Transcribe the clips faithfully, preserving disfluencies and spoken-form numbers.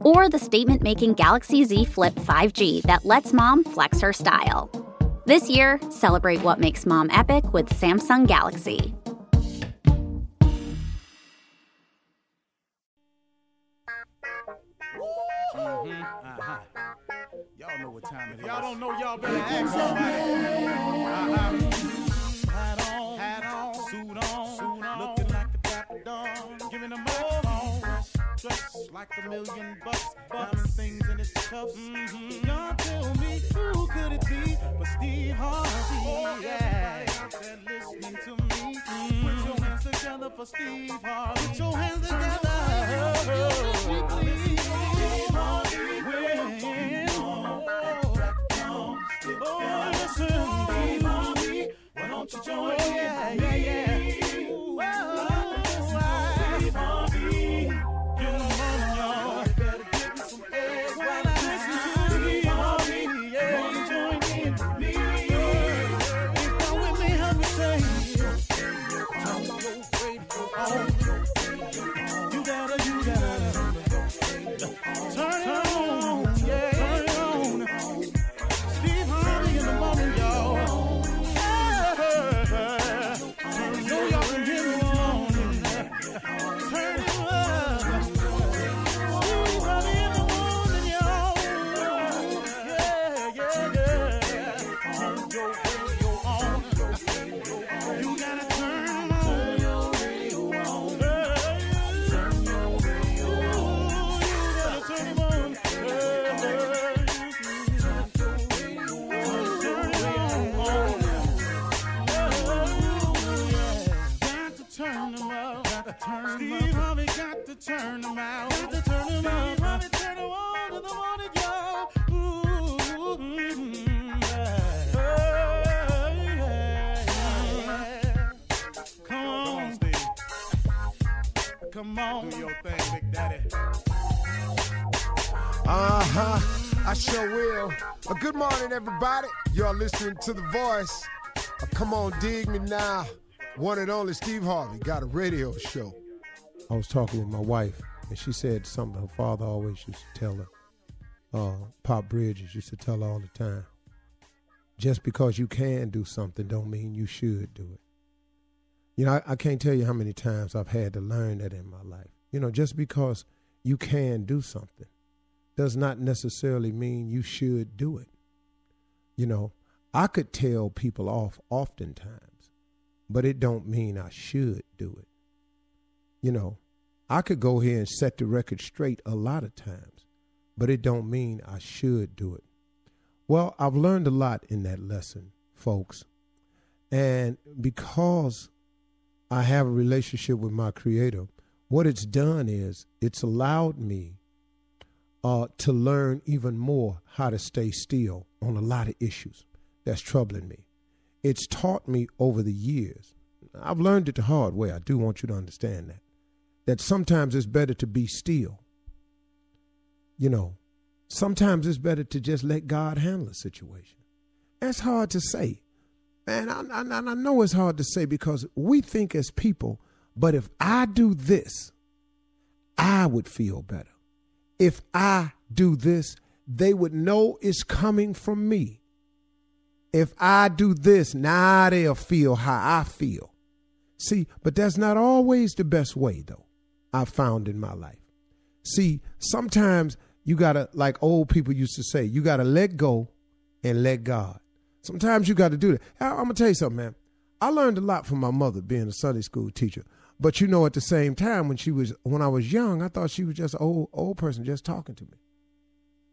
or the statement-making Galaxy Z Flip five G that lets mom flex her style. This year, celebrate what makes mom epic with Samsung Galaxy. Mm-hmm. Uh-huh. Y'all know what time it is. Y'all don't know, y'all better ask somebody. Uh-huh. Hat on, hat on, suit on, suit on, looking like a dapper dog, giving them all. Dressed like a million bucks, bucks, things in his cups. Mm-hmm. Y'all tell me who could it be but Steve Harvey? Oh, yeah. Everybody out there listening to me. Mm-hmm. Put your hands together for Steve Harvey. Put your hands together. Oh, oh, please. Steve Harvey. When, when, oh, oh, listen. Steve Harvey, why don't you join oh, yeah, in? Yeah, yeah, yeah. Well, turn them out. Got to turn them out. Got to turn them on to the morning, y'all. Ooh, mm-hmm. Yeah. Hey, yeah, yeah. Come on, Steve. Come on. Do your thing, Big Daddy. Uh-huh. I sure will. Uh, good morning, everybody. Y'all listening to The Voice. Uh, come on, dig me now. One and only Steve Harvey got a radio show. I was talking with my wife, and she said something her father always used to tell her. Uh, Pop Bridges used to tell her all the time. Just because you can do something don't mean you should do it. You know, I, I can't tell you how many times I've had to learn that in my life. You know, just because you can do something does not necessarily mean you should do it. You know, I could tell people off oftentimes, but it don't mean I should do it. You know, I could go here and set the record straight a lot of times, but it don't mean I should do it. Well, I've learned a lot in that lesson, folks. And because I have a relationship with my Creator, what it's done is it's allowed me uh, to learn even more how to stay still on a lot of issues that's troubling me. It's taught me over the years. I've learned it the hard way. I do want you to understand that. That sometimes it's better to be still. You know, sometimes it's better to just let God handle a situation. That's hard to say. Man, I, I, I know it's hard to say because we think as people, but if I do this, I would feel better. If I do this, they would know it's coming from me. If I do this, now they'll feel how I feel. See, but that's not always the best way, though, I've found in my life. See, sometimes you got to, like old people used to say, you got to let go and let God. Sometimes you got to do that. I, I'm going to tell you something, man. I learned a lot from my mother being a Sunday school teacher. But, you know, at the same time, when she was when I was young, I thought she was just an old, old person just talking to me.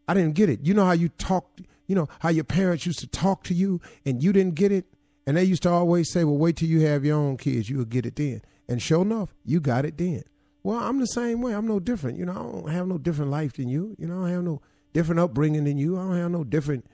I didn't get it. You know how you talked, you know, how your parents used to talk to you and you didn't get it? And they used to always say, well, wait till you have your own kids. You'll get it then. And sure enough, you got it then. Well, I'm the same way. I'm no different. You know, I don't have no different life than you. You know, I don't have no different upbringing than you. I don't have no different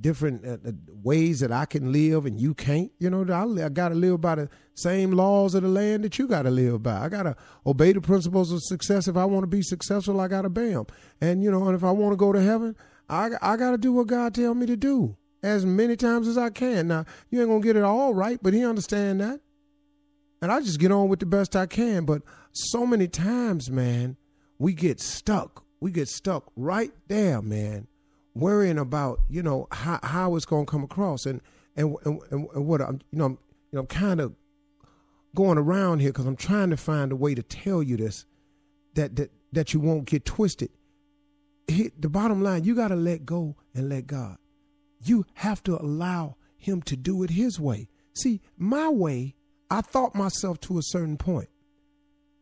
different uh, ways that I can live and you can't. You know, I, I got to live by the same laws of the land that you got to live by. I got to obey the principles of success. If I want to be successful, I got to obey them. And, you know, and if I want to go to heaven, I, I got to do what God tell me to do as many times as I can. Now, you ain't going to get it all right, but he understand that. And I just get on with the best I can. But so many times, man, we get stuck. We get stuck right there, man, worrying about, you know, how, how it's going to come across. And and, and, and what I'm, you know, I'm, you know, I'm kind of going around here because I'm trying to find a way to tell you this, that that, that you won't get twisted. The bottom line, you got to let go and let God. You have to allow him to do it his way. See, my way, I thought myself to a certain point,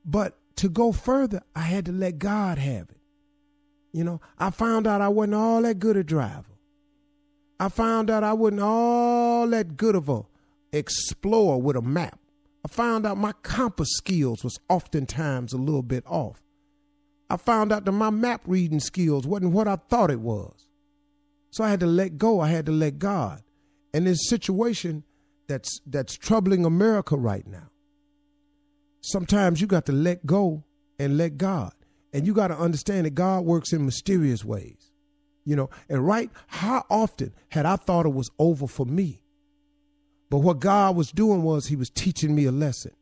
but to go further, I had to let God have it. You know, I found out I wasn't all that good a driver. I found out I wasn't all that good of a explorer with a map. I found out my compass skills was oftentimes a little bit off. I found out that my map reading skills wasn't what I thought it was. So I had to let go. I had to let God. And this situation that's that's troubling America right now. Sometimes you got to let go and let God. And you got to understand that God works in mysterious ways. You know, and right, how often had I thought it was over for me? But what God was doing was he was teaching me a lesson.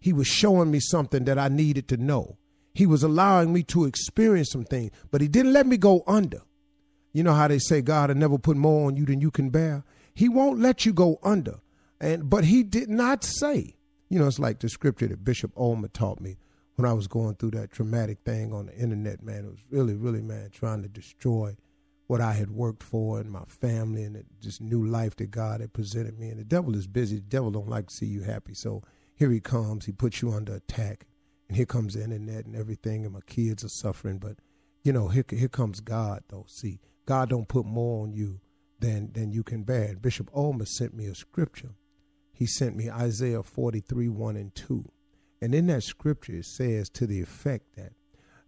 He was showing me something that I needed to know. He was allowing me to experience some things, but he didn't let me go under. You know how they say God will never put more on you than you can bear. He won't let you go under. And but he did not say, you know, it's like the scripture that Bishop Ulmer taught me when I was going through that traumatic thing on the internet, man. It was really, really, man, trying to destroy what I had worked for and my family and this new life that God had presented me. And the devil is busy. The devil don't like to see you happy. So here he comes. He puts you under attack. And here comes the internet and everything, and my kids are suffering. But, you know, here, here comes God, though. See, God don't put more on you than, than you can bear. And Bishop Ulmer sent me a scripture. He sent me Isaiah forty-three, one and two. And in that scripture, it says to the effect that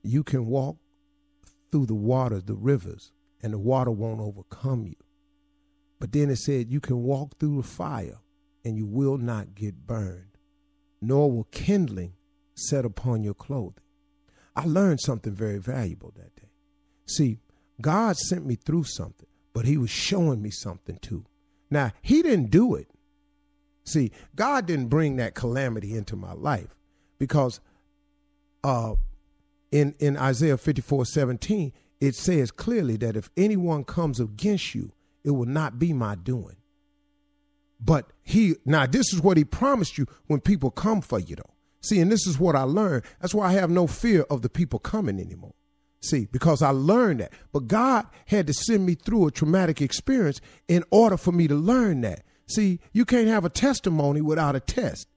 you can walk through the waters, the rivers, and the water won't overcome you. But then it said you can walk through the fire and you will not get burned, nor will kindling set upon your clothing. I learned something very valuable that day. See, God sent me through something, but he was showing me something too. Now, he didn't do it. See, God didn't bring that calamity into my life. Because uh, in, in Isaiah fifty-four, seventeen, it says clearly that if anyone comes against you, it will not be my doing. But he, now this is what he promised you when people come for you though. See, and this is what I learned. That's why I have no fear of the people coming anymore. See, because I learned that. But God had to send me through a traumatic experience in order for me to learn that. See, you can't have a testimony without a test.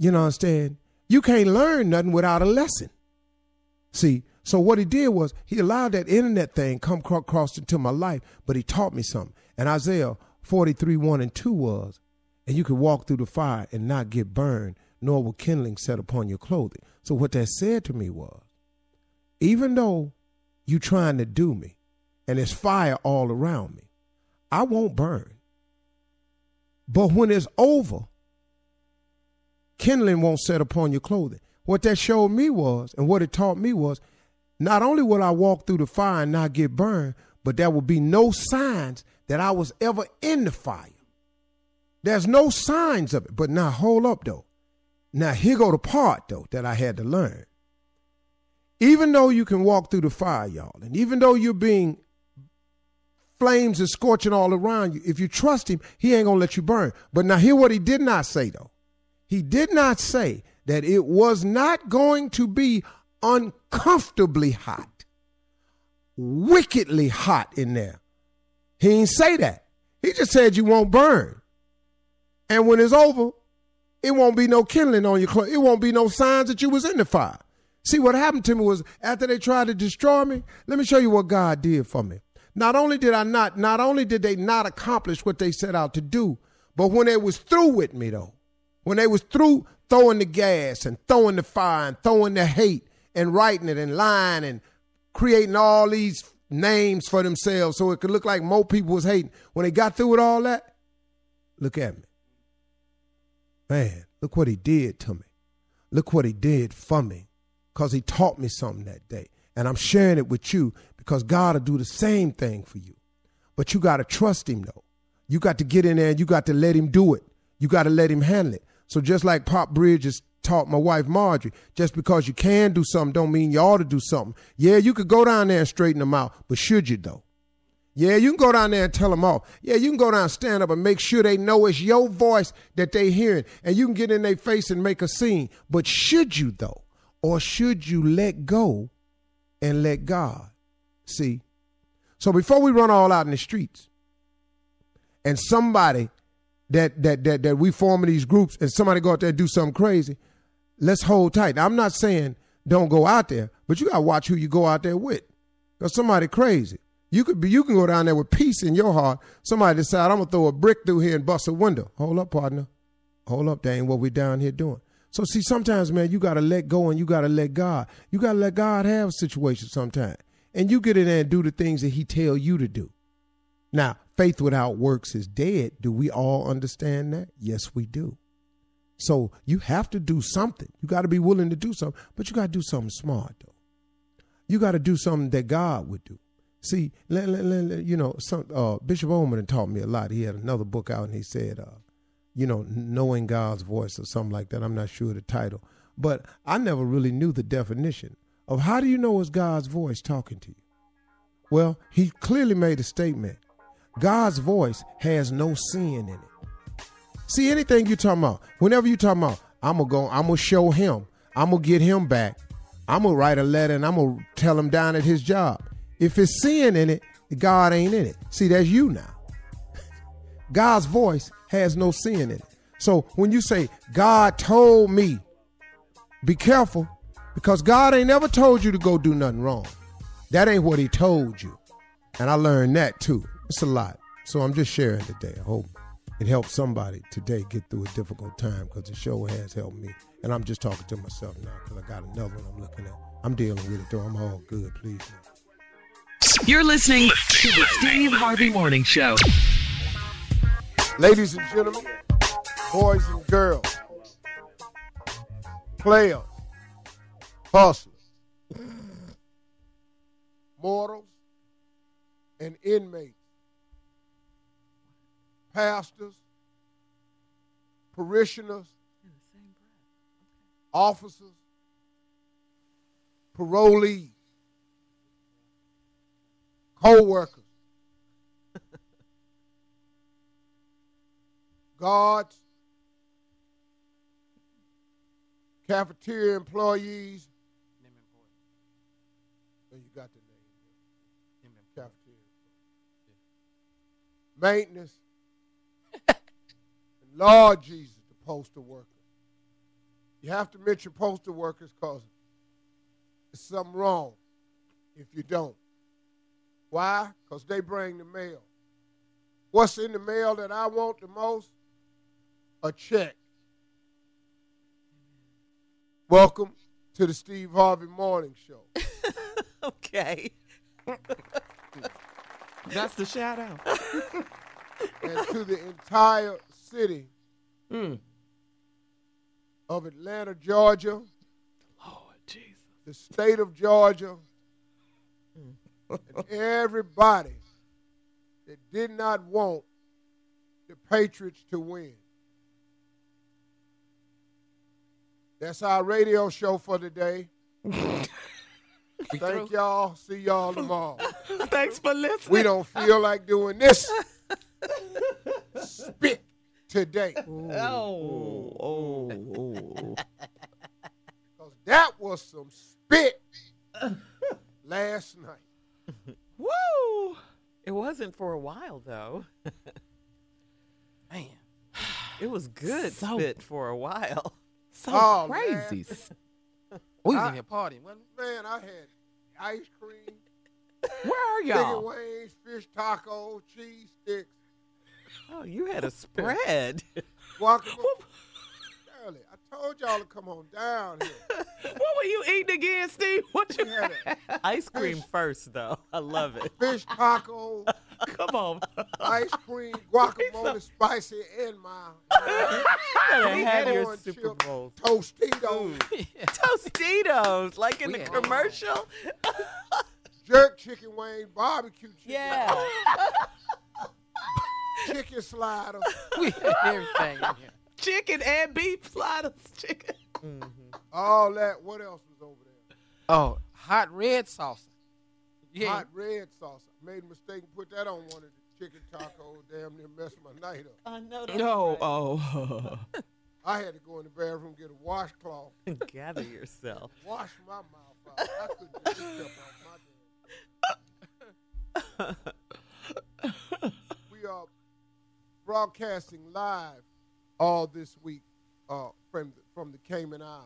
You know what I'm saying? You can't learn nothing without a lesson. See, so what he did was he allowed that internet thing come across into my life, but he taught me something. And Isaiah forty-three, one and two was, and you can walk through the fire and not get burned, nor will kindling set upon your clothing. So what that said to me was, even though you're trying to do me and there's fire all around me, I won't burn. But when it's over, kindling won't set upon your clothing. What that showed me was, and what it taught me was, not only will I walk through the fire and not get burned, but there will be no signs that I was ever in the fire. There's no signs of it. But now hold up though. Now here go the part though that I had to learn. Even though you can walk through the fire, y'all, and even though you're being flames is scorching all around you, if you trust him, he ain't gonna let you burn. But now hear what he did not say though. He did not say that it was not going to be uncomfortably hot, wickedly hot in there, He ain't say that. He just said you won't burn. And when it's over, it won't be no kindling on your clothes. It won't be no signs that you was in the fire. See, what happened to me was after they tried to destroy me, let me show you what God did for me. Not only did I not, not only did they not accomplish what they set out to do, but when they was through with me, though, when they was through throwing the gas and throwing the fire and throwing the hate and writing it and lying and creating all these names for themselves so it could look like more people was hating. When they got through with all that, look at me. Man, look what he did to me. Look what he did for me, because he taught me something that day. And I'm sharing it with you because God will do the same thing for you. But you got to trust him, though. You got to get in there and you got to let him do it. You got to let him handle it. So just like Pop Bridges taught my wife, Marjorie, just because you can do something don't mean you ought to do something. Yeah, you could go down there and straighten them out, but should you, though? Yeah, you can go down there and tell them off. Yeah, you can go down and stand up and make sure they know it's your voice that they hearing, and you can get in their face and make a scene. But should you, though? Or should you let go and let God? See? So before we run all out in the streets, and somebody that that that that we form in these groups, and somebody go out there and do something crazy, let's hold tight. Now, I'm not saying don't go out there, but you got to watch who you go out there with, because somebody crazy. You could be, you can go down there with peace in your heart. Somebody decide, I'm going to throw a brick through here and bust a window. Hold up, partner. Hold up. That ain't what we down here doing. So, see, sometimes, man, you got to let go and you got to let God. You got to let God have situations sometimes. And you get in there and do the things that he tell you to do. Now, faith without works is dead. Do we all understand that? Yes, we do. So you have to do something. You got to be willing to do something, but you got to do something smart, though. You got to do something that God would do. See, let, let, let, you know, some, uh, Bishop Ulmer taught me a lot. He had another book out, and he said, uh, you know, knowing God's voice or something like that. I'm not sure the title, but I never really knew the definition of how do you know it's God's voice talking to you? Well, he clearly made a statement. God's voice has no sin in it. See, anything you're talking about, whenever you're talking about, I'm going to go, I'm going to show him, I'm going to get him back, I'm going to write a letter, and I'm going to tell him down at his job. If it's sin in it, God ain't in it. See, that's you now. God's voice has no sin in it. So when you say, God told me, be careful, because God ain't never told you to go do nothing wrong. That ain't what he told you. And I learned that too. It's a lot. So I'm just sharing today. I hope it helps somebody today get through a difficult time, because the show has helped me. And I'm just talking to myself now because I got another one I'm looking at. I'm dealing with it, though. I'm all good. Please. You're listening to the Steve Harvey Morning Show. Ladies and gentlemen, boys and girls, players, bosses, mortals, and inmates, pastors, parishioners, officers, parolees, co-workers, guards, cafeteria employees. Name employees. And you got the name. Name cafeteria. Yeah. Maintenance. And Lord Jesus, the postal worker. You have to mention postal workers because there's something wrong if you don't. Why? Because they bring the mail. What's in the mail that I want the most? A check. Welcome to the Steve Harvey Morning Show. Okay. That's the shout out. And to the entire city mm. of Atlanta, Georgia. Lord Jesus. The state of Georgia. Mm. And everybody that did not want the Patriots to win. That's our radio show for today. Thank y'all. See y'all tomorrow. Thanks for listening. We don't feel like doing this. Spit today. Ooh. Oh. Oh. Oh. Because that was some spit last night. Woo! It wasn't for a while, though. Man. It was good so, spit for a while. So oh, crazy. We was in your party. Man, I had ice cream. Where are y'all? Chicken wings, fish tacos, cheese sticks. Oh, you had a spread. Walking early. I told y'all to come on down here. What were you eating again, Steve? What you had? had? Ice cream fish. First, though. I love it. Fish taco. Come on. Ice cream, guacamole, so... spicy, and mild. You had your Super Bowl. Tostitos. Yeah. Tostitos, like in we the commercial. Jerk chicken wing, barbecue chicken. Yeah. Chicken sliders. We had everything in here. Chicken and beef sliders. Chicken. Mm-hmm. All that. What else was over there? Oh, hot red salsa. Yeah. Hot red salsa. Made a mistake and put that on one of the chicken tacos. Damn near messed my night up. I know that. No. Oh. I had to go in the bathroom, get a washcloth. Gather yourself. Wash my mouth out. I couldn't get this stuff off my damn. We are broadcasting live all this week uh, from, the, from the Cayman Isles.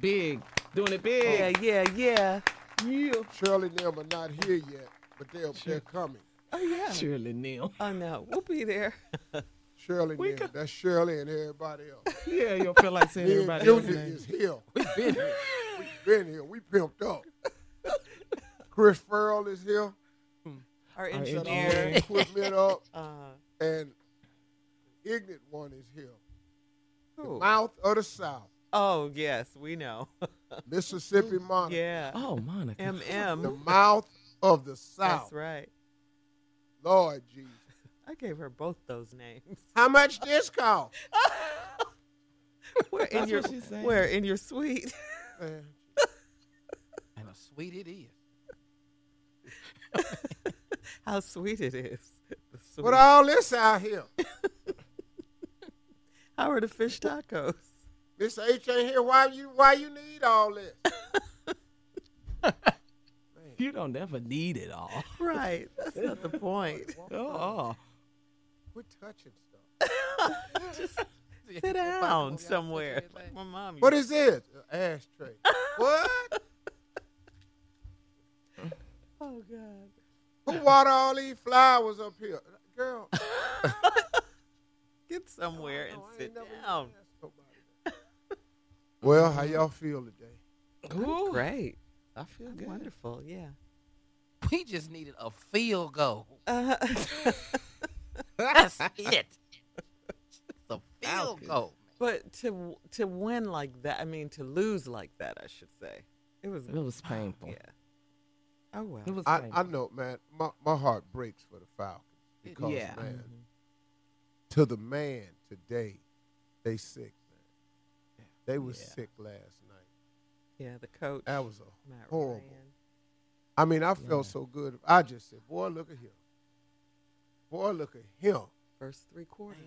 Big. Doing it big. Oh. Yeah, yeah, yeah. Yeah. Shirley and them are not here yet, but they're, sure. they're coming. Oh, yeah. Shirley and them. I know. We'll be there. Shirley and them. That's Shirley and everybody else. Yeah, you don't feel like saying everybody else. Junior is here. We've been here. We've been here. We pimped up. Chris Farrell is here. Our engineer. Equipment up. Uh-huh. And the ignorant one is here. Ooh. The mouth of the South. Oh, yes, we know. Mississippi Monica. Yeah. Oh, Monica. M M. The mouth of the South. That's right. Lord Jesus. I gave her both those names. How much this cost? Where in your Where in your suite? And how sweet it is. How sweet it is. Sweet. What all this out here? How are the fish tacos? Mister H ain't here. Why you why you need all this? You don't ever need it all. Right. That's not the point. Oh. We're touching stuff. Just sit down somewhere. Like my mom. What is this? An ashtray. What? Oh, God. Who water all these flowers up here? Girl. Get somewhere oh, no, and sit down. Well, how y'all feel today? Ooh, great. I feel good. Wonderful, yeah. We just needed a field goal. Uh, That's it. Just a field goal. But to to win like that, I mean, to lose like that, I should say. It was It was painful. Yeah. Oh, well. It was I, I know, man. My, my heart breaks for the Falcons. Because, yeah. man, mm-hmm. to the man today, they sick. They were yeah. sick last night. Yeah, the coach. That was a Matt horrible. Ryan. I mean, I felt yeah. so good. I just said, boy, look at him. Boy, look at him. First three quarters.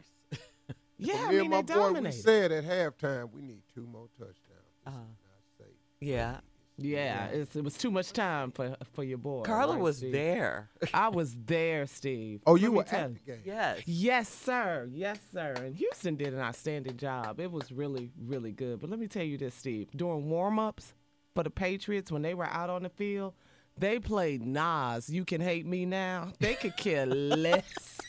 yeah, I mean, and my they boy, dominated. We said at halftime, we need two more touchdowns. This uh-huh. is not safe. Yeah. Yeah, yeah. It's, it was too much time for for your boy. Carla right, was Steve? There. I was there, Steve. Oh, you were at the game? Yes. Yes, sir. Yes, sir. And Houston did an outstanding job. It was really, really good. But let me tell you this, Steve. During warm-ups for the Patriots, when they were out on the field, they played Nas, You Can Hate Me Now. They could care less.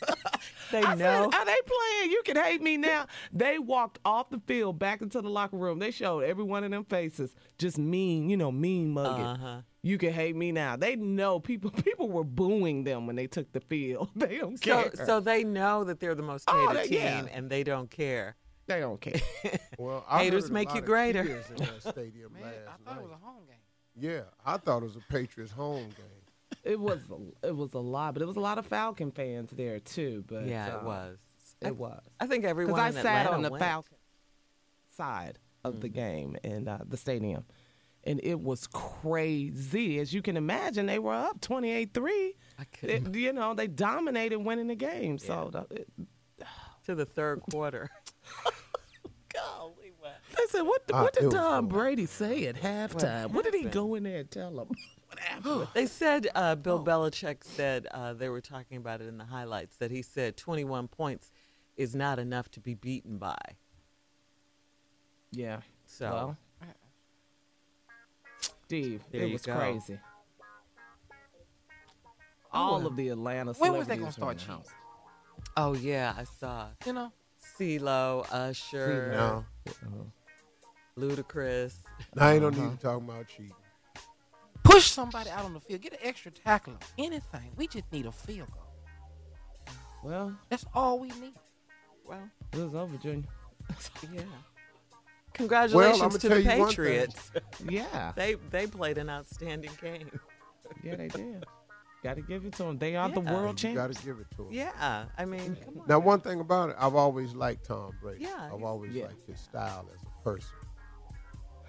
They I know. Said, are they playing You Can Hate Me Now? They walked off the field back into the locker room. They showed every one of them faces just mean, you know, mean mugging. Uh-huh. You Can Hate Me Now. They know people people were booing them when they took the field. They don't so, care. So they know that they're the most hated oh, they, team, yeah. and they don't care. They don't care. Well, I haters make you greater. Man, I thought night. It was a home game. Yeah, I thought it was a Patriots home game. It was a, it was a lot, but it was a lot of Falcon fans there too. But yeah, uh, it was. It I, was. I think everyone. Because I in sat on the went. Falcon side of mm-hmm. the game in uh, the stadium, and it was crazy. As you can imagine, they were up twenty-eight three. I couldn't. It, you know, they dominated winning the game. Yeah. So the, it, to the third quarter. Golly, what? They said, "What? The, uh, what did Tom Brady say at halftime? What, what did he go in there and tell them?" What happened? happened. They said uh, Bill oh. Belichick said, uh, they were talking about it in the highlights, that he said twenty-one points is not enough to be beaten by. Yeah. So. Well, Steve, there it was go. crazy. All Ooh. of the Atlanta celebrities. When was they going to start cheating? Oh, yeah, I saw. You know? CeeLo, Usher. No. Uh-huh. Ludacris. Now you don't uh-huh. need to talk about cheating. Push somebody out on the field. Get an extra tackle. Anything. We just need a field goal. Well. That's all we need. Well. It was over, Junior. Yeah. Congratulations well, to the Patriots. Yeah. They they played an outstanding game. Yeah, they did. Got to give it to them. They are yeah. the world champions. Got to give it to them. Yeah. I mean, come on. Now, one thing about it, I've always liked Tom Brady. Yeah. I've always yeah. liked his style as a person.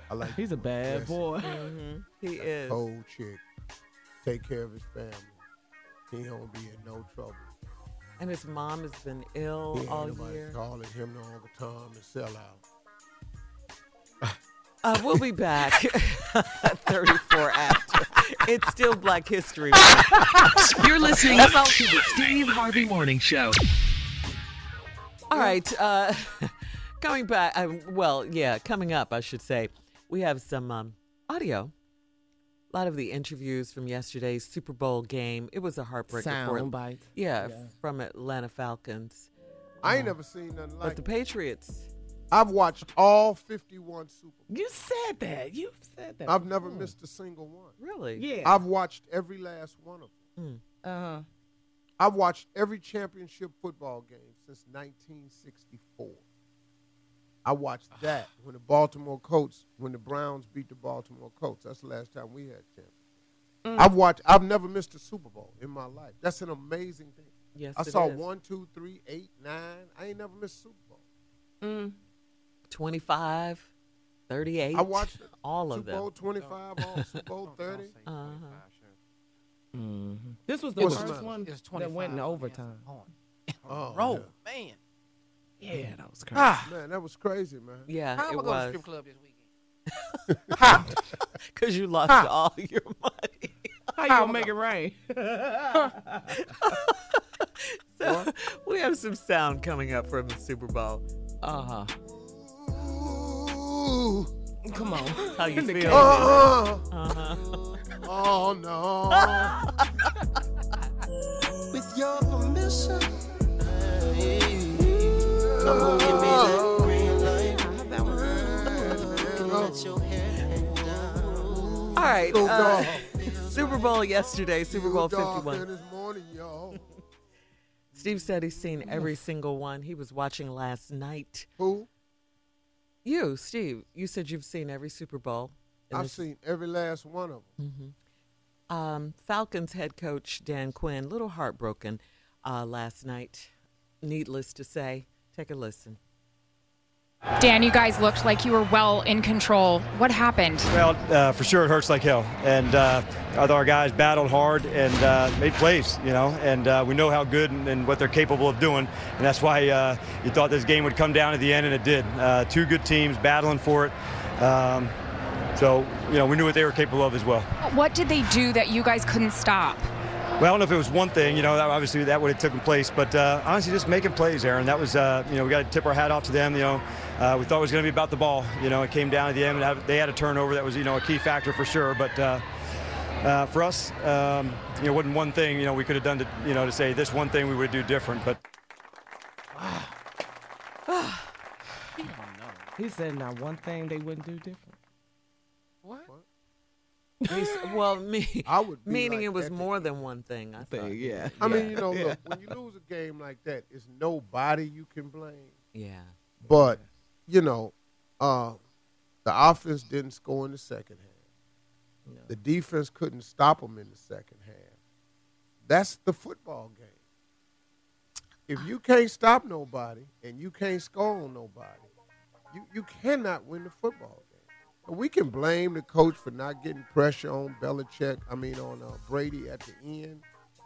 I like He's a bad dressing. boy. Mm-hmm. He That's is. Old chick. Take care of his family. He don't be in no trouble. And his mom has been ill yeah, all year. Calling him no Uncle Tom and sell out. Uh, we'll be back at thirty-four after. It's still Black History Month. You're listening to the Steve Harvey Morning Show. All right. Uh, coming back. Uh, well, yeah, coming up, I should say, we have some um, audio. A lot of the interviews from yesterday's Super Bowl game. It was a heartbreaker. Sound bite. Yeah, yeah, from Atlanta Falcons. I uh, ain't never seen nothing like it. But the Patriots... I've watched all fifty-one Super Bowls. You said that. You said that. I've before. never missed a single one. Really? Yeah. I've watched every last one of them. Mm. Uh-huh. I've watched every championship football game since nineteen sixty-four. I watched that when the Baltimore Colts, when the Browns beat the Baltimore Colts. That's the last time we had champions. Mm. I've watched. I've never missed a Super Bowl in my life. That's an amazing thing. Yes, I it saw is. one, two, three, eight, nine. I ain't never missed a Super Bowl. Mm. twenty-five, thirty-eight, I watched all of them. Super Bowl twenty-five, all Super Bowl thirty. Uh-huh. Mm-hmm. This was the was first one that went in overtime. Oh, Roll, yeah. man. Yeah, that was crazy. Ah. Man, that was crazy, man. Yeah, How am I going to strip club this weekend? How? Because you lost How? all your money. How you going to make it rain? So, we have some sound coming up from the Super Bowl. Uh-huh. Ooh. Come on. How you feel? Uh-huh. Uh-huh. Oh, no. With your permission. Come on, give me that green light. I have that one. Can let your hair down. All right. Uh, Super Bowl yesterday, Super Bowl fifty-one. This morning, y'all. Steve said he's seen every single one. He was watching last night. Who? You, Steve. You said you've seen every Super Bowl. I've this... seen every last one of them. Mm-hmm. Um, Falcons head coach Dan Quinn, a little heartbroken uh, last night. Needless to say, take a listen. Dan, you guys looked like you were well in control. What happened? Well, uh, for sure it hurts like hell. And uh, our guys battled hard and uh, made plays, you know, and uh, we know how good and, and what they're capable of doing. And that's why uh, you thought this game would come down at the end, and it did. Uh, two good teams battling for it. Um, so, you know, we knew what they were capable of as well. What did they do that you guys couldn't stop? Well, I don't know if it was one thing, you know, that obviously that would have taken place, but uh, honestly, just making plays, Aaron. That was, uh, you know, we got to tip our hat off to them. You know, uh, we thought it was going to be about the ball. You know, it came down at the end, and they had a turnover that was, you know, a key factor for sure. But uh, uh, for us, um, you know, wasn't one thing, you know, we could have done to, you know, to say this one thing we would do different. But wow. He said not one thing they wouldn't do different. What? what? Well, me, I would meaning like it was more than one thing. I thing, thought. Yeah. I yeah. mean, you know, yeah. look, when you lose a game like that, it's nobody you can blame. Yeah. But, you know, uh, the offense didn't score in the second half. No. The defense couldn't stop them in the second half. That's the football game. If you can't stop nobody and you can't score on nobody, you, you cannot win the football game. We can blame the coach for not getting pressure on Belichick. I mean, on uh, Brady at the end.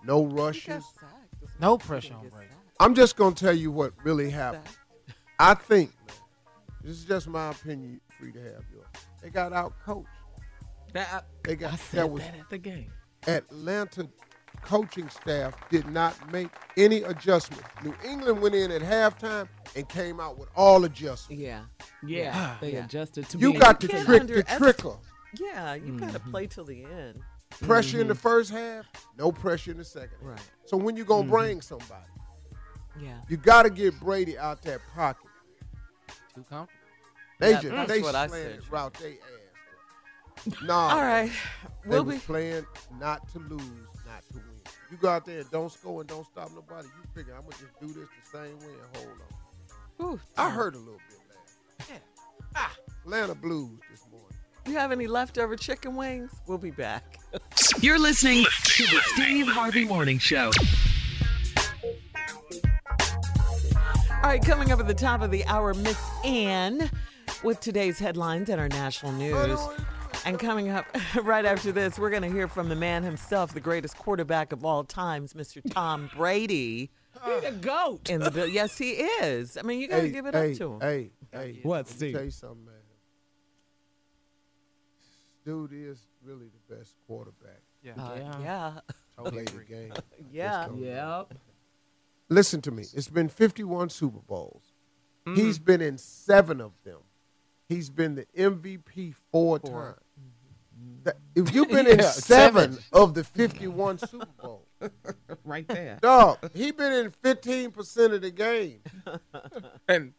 No rushes. No pressure on Brady. I'm just going to tell you what really happened. I think, man, this is just my opinion. You're free to have yours. They got out coached. That, I, got, I said that, was, that at the game. Atlanta coaching staff did not make any adjustments. New England went in at halftime and came out with all adjustments. Yeah, yeah, they yeah. adjusted to. You got to trick the trickle. Yeah, you mm-hmm. got to play till the end. Pressure mm-hmm. in the first half, no pressure in the second half. Right. So when you gonna mm-hmm. bring somebody? Yeah. You got to get Brady out that pocket. Too comfortable. They yeah, just that's they slanted route they ass. Nah. All right. We'll they be playing not to lose, not to win. You go out there and don't score and don't stop nobody. You figure I'm gonna just do this the same way and hold on. Ooh, I heard a little bit last. Yeah. Ah, Atlanta Blues this morning. You have any leftover chicken wings? We'll be back. You're listening to the Steve Harvey Morning Show. All right, coming up at the top of the hour, Miss Ann with today's headlines and our national news. And coming up right after this, we're going to hear from the man himself, the greatest quarterback of all times, Mister Tom Brady. He's a goat. In the, yes, he is. I mean, you got to hey, give it hey, up to him. Hey, hey, what, Steve? Let me tell you something, man. Dude is really the best quarterback. Yeah. Uh, yeah. Totally the game. yeah. Totally yeah. Game. Listen to me. It's been fifty-one Super Bowls. Mm-hmm. He's been in seven of them. He's been the M V P four, four. times. Mm-hmm. That, if you've been yeah, in seven, seven of the fifty-one Super Bowls. Right there. Dog, he's been in fifteen percent of the game. and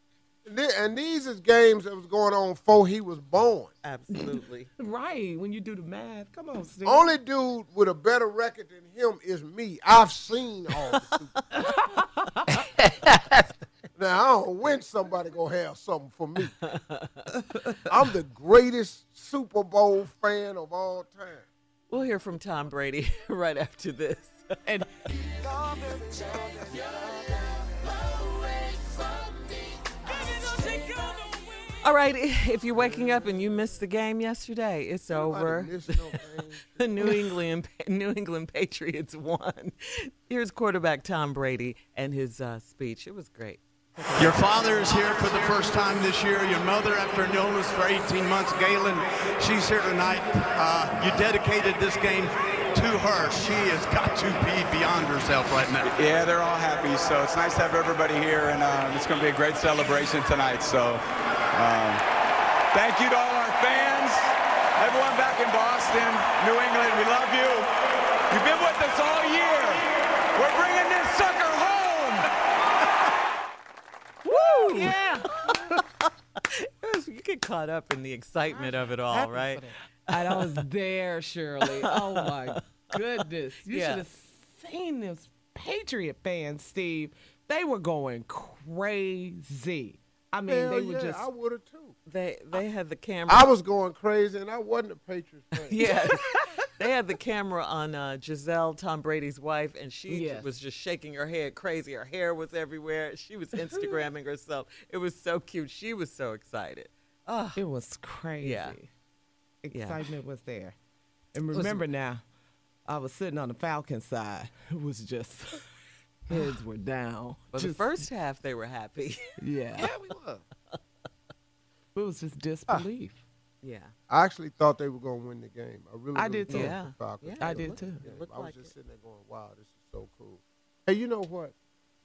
And these is games that was going on before he was born. Absolutely. Right. When you do the math. Come on, Steve. Only dude with a better record than him is me. I've seen all the Super Now, I don't win somebody going to have something for me. I'm the greatest Super Bowl fan of all time. We'll hear from Tom Brady right after this. And... All right, if you're waking up and you missed the game yesterday, it's over. The New England New England Patriots won. Here's quarterback Tom Brady and his uh, speech. It was great. Your father is here for the first time this year. Your mother, after an illness for eighteen months, Galen, she's here tonight. Uh, you dedicated this game to her. She has got to be beyond herself right now. Yeah, they're all happy, so it's nice to have everybody here, and uh, it's going to be a great celebration tonight. So. Um, thank you to all our fans, everyone back in Boston, New England, we love you. You've been with us all year. We're bringing this sucker home. Woo! Yeah. It was, you get caught up in the excitement of it all, right? I, I was there, Shirley. Oh, my goodness. You yeah. should have seen this Patriot fan, Steve. They were going crazy. I mean, Hell they were yeah, just. I would have too. They they I, had the camera. I was going crazy, and I wasn't a Patriots fan. Yes, they had the camera on uh, Giselle, Tom Brady's wife, and she yes. was just shaking her head crazy. Her hair was everywhere. She was Instagramming herself. It was so cute. She was so excited. Oh, it was crazy. Yeah. Excitement yeah. was there. And remember was, now, I was sitting on the Falcons side. It was just. Heads were down. Well, just, the first half, they were happy. Yeah. Yeah, we were. It was just disbelief. Ah. Yeah. I actually thought they were going to win the game. I really, I really did too. Yeah. yeah I did looked, too. Yeah, I was like just it. sitting there going, wow, this is so cool. Hey, you know what?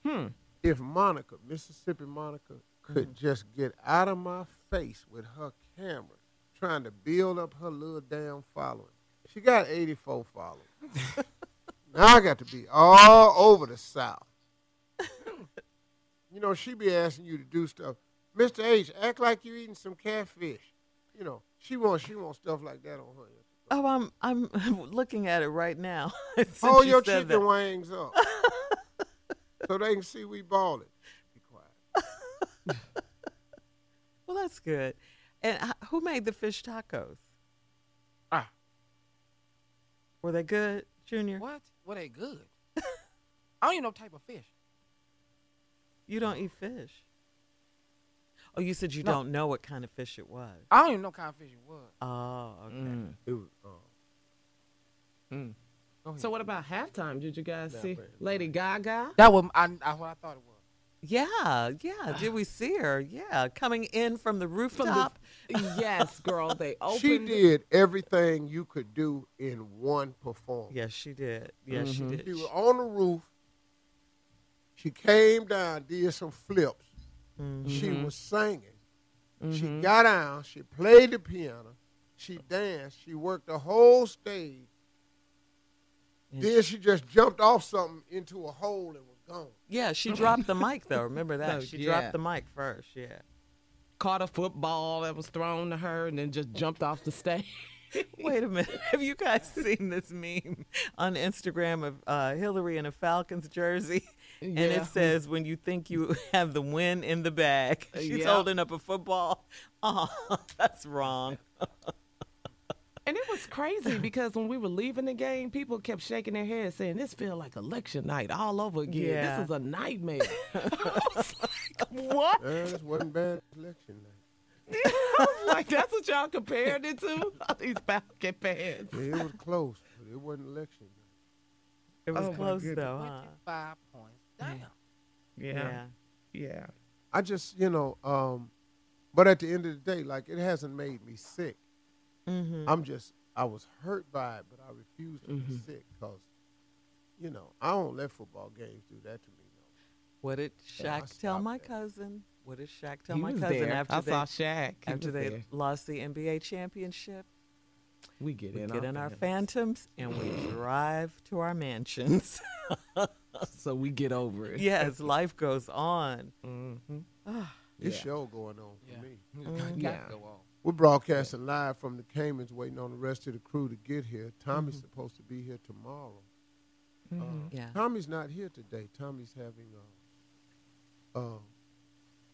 Hmm. If Monica, Mississippi Monica, could mm. just get out of my face with her camera, trying to build up her little damn following. She got eighty-four followers. Now I got to be all over the South. You know, she be asking you to do stuff. Mister H, act like you eating some catfish. You know, she wants she wants stuff like that on her. Oh, I'm I'm looking at it right now. Hold your chicken that. wings up. So they can see we ball it. Be quiet. Well, that's good. And who made the fish tacos? Ah. Were they good? Junior. What? Well, they good. I don't even know what type of fish. You don't eat fish. Oh, you said you no. don't know what kind of fish it was. I don't even know what kind of fish it was. Oh, okay. Mm. It was, uh, mm. So what about halftime? Did you guys that see Lady Gaga? That was I, I, what I thought it was. Yeah, yeah. Did we see her? Yeah, coming in from the rooftop. From the, yes, girl, they opened. She did everything you could do in one performance. Yes, she did. Yes, mm-hmm. she did. She was on the roof. She came down, did some flips. Mm-hmm. She was singing. Mm-hmm. She got down. She played the piano. She danced. She worked the whole stage. And then she, she just jumped off something into a hole and was gone. Yeah, she dropped the mic, though. Remember that? So, she yeah. dropped the mic first, yeah. Caught a football that was thrown to her and then just jumped off the stage. Wait a minute. Have you guys seen this meme on Instagram of uh, Hillary in a Falcons jersey? Yeah. And it says, when you think you have the win in the bag, she's yeah. holding up a football. Oh, that's wrong. And it was crazy because when we were leaving the game, people kept shaking their heads saying, this feels like election night all over again. Yeah. This is a nightmare. I was like, what? Uh, this wasn't bad election night. I was like, that's what y'all compared it to? All these Falcon fans. Yeah, it was close, but it wasn't election night. It was oh close, though, huh? Five points. Damn. Yeah. Yeah. Yeah. I just, you know, um, but at the end of the day, like, it hasn't made me sick. Mm-hmm. I'm just, I was hurt by it, but I refused to mm-hmm. be sick because, you know, I don't let football games do that to me. No. What did Shaq tell my that. cousin? What did Shaq tell he my cousin there. after I they, saw Shaq. After they there. lost the N B A championship? We get we in, get our, in our phantoms and we drive to our mansions. So we get over it. Yes, life goes on. Mm-hmm. Ah, this yeah. show going on for yeah. me. Mm-hmm. Yeah. Got to go on. We're broadcasting live from the Caymans, waiting on the rest of the crew to get here. Tommy's mm-hmm. supposed to be here tomorrow. Mm-hmm. Uh, yeah. Tommy's not here today. Tommy's having a, uh,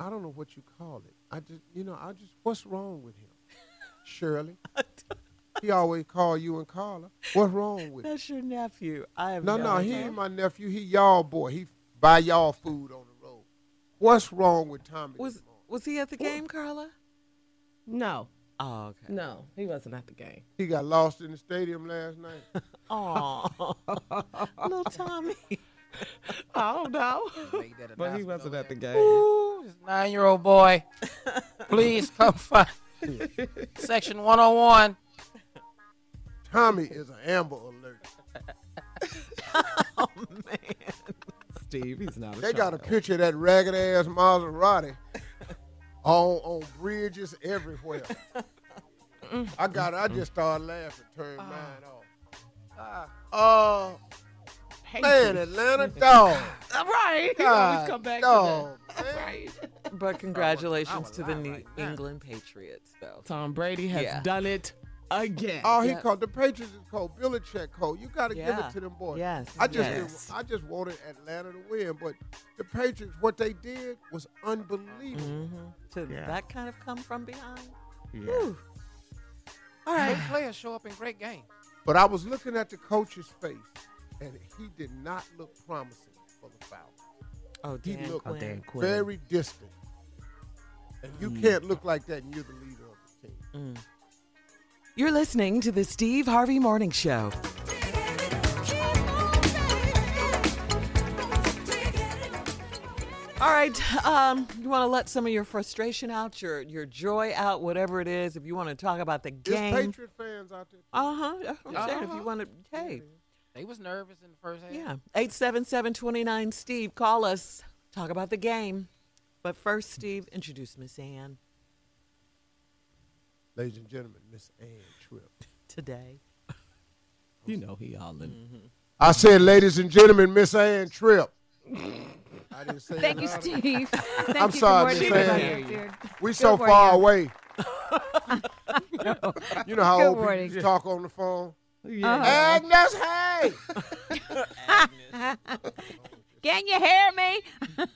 I don't know what you call it. I just, you know, I just, what's wrong with him? Shirley. He always call you and Carla. What's wrong with That's him? That's your nephew. I have No, no, no he ain't my nephew. He y'all boy. He buy y'all food on the road. What's wrong with Tommy? Was, was he at the game, what? Carla? No. Oh, okay. No, he wasn't at the game. He got lost in the stadium last night. Oh, little Tommy. I don't know. But he wasn't at the game. Ooh, this nine-year-old boy. Please come find Section one oh one. Tommy is an Amber Alert. Oh, man. Steve, he's not a They child. got a picture of that ragged-ass Maserati. On, on bridges everywhere. I got. I just started laughing. Turned uh, mine off. Oh, uh, uh, man, Atlanta dog. All right. We come back dog, to that. Right. But congratulations I was, I was to the New right England Patriots, though. Tom Brady has yeah. done it again. Oh, he yep. called the Patriots is called Belichick called. You got to yeah. give it to them boys. Yes. I just yes. I just wanted Atlanta to win, but the Patriots, what they did was unbelievable. Mm-hmm. To yeah. that kind of come from behind. Yeah. All right. Great players show up in great games. But I was looking at the coach's face, and he did not look promising for the Falcons. Oh, Dan he looked oh, Dan Quinn. very distant, and you mm. can't look like that, and you're the leader of the team. Mm. You're listening to the Steve Harvey Morning Show. All right, um, you want to let some of your frustration out, your your joy out, whatever it is. If you want to talk about the game, there's Patriot fans out there. Uh huh. That's what I'm saying. Uh-huh. If you want to, hey, they was nervous in the first half. Yeah, eight seven seven twenty nine. Steve, call us. Talk about the game. But first, Steve, introduce Miss Ann. Ladies and gentlemen, Miss Ann Tripp. Today. You know he all in. Mm-hmm. I said, ladies and gentlemen, Miss Ann Tripp. I didn't say Thank you, Steve. Thank I'm you sorry, Miss Ann. We Good so morning. far away. You know how Good old morning. people talk on the phone? Yeah. Uh-huh. Agnes, hey! Agnes. Can you hear me?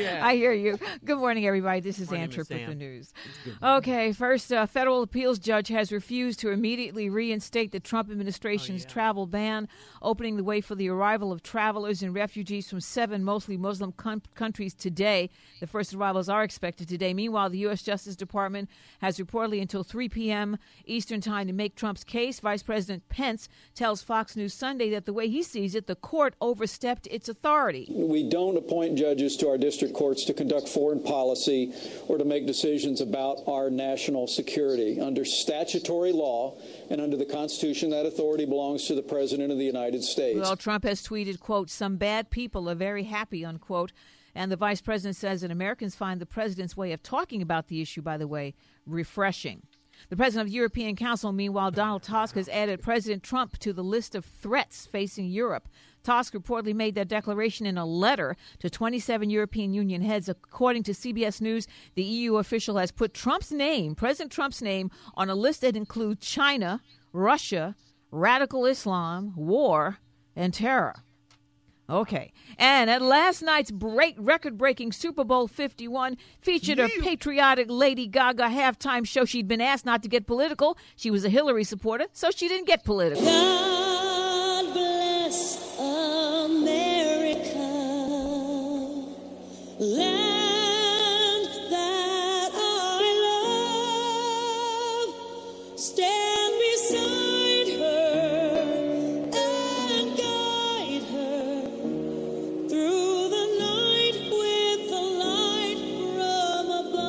Yeah. I hear you. Good morning, everybody. This is Ann Tripp with the news. Okay, first, a uh, federal appeals judge has refused to immediately reinstate the Trump administration's oh, yeah. travel ban, opening the way for the arrival of travelers and refugees from seven mostly Muslim com- countries today. The first arrivals are expected today. Meanwhile, the U S. Justice Department has reportedly until three p.m. Eastern time to make Trump's case. Vice President Pence tells Fox News Sunday that the way he sees it, the court overstepped its authority. We don't appoint judges changes to our district courts to conduct foreign policy or to make decisions about our national security. Under statutory law and under the Constitution, that authority belongs to the President of the United States. Well, Trump has tweeted, quote, "Some bad people are very happy," unquote. And the vice president says that Americans find the president's way of talking about the issue, by the way, refreshing. The president of the European Council, meanwhile, Donald Tusk, has added President Trump to the list of threats facing Europe. Tusk reportedly made that declaration in a letter to twenty-seven European Union heads. According to C B S News, the E U official has put Trump's name, President Trump's name, on a list that includes China, Russia, radical Islam, war, and terror. Okay. And at last night's break, record-breaking Super Bowl fifty-one featured a patriotic Lady Gaga halftime show. She'd been asked not to get political. She was a Hillary supporter, so she didn't get political. God bless America, land that I love, stand beside her and guide her through the night with the light from above. Oh,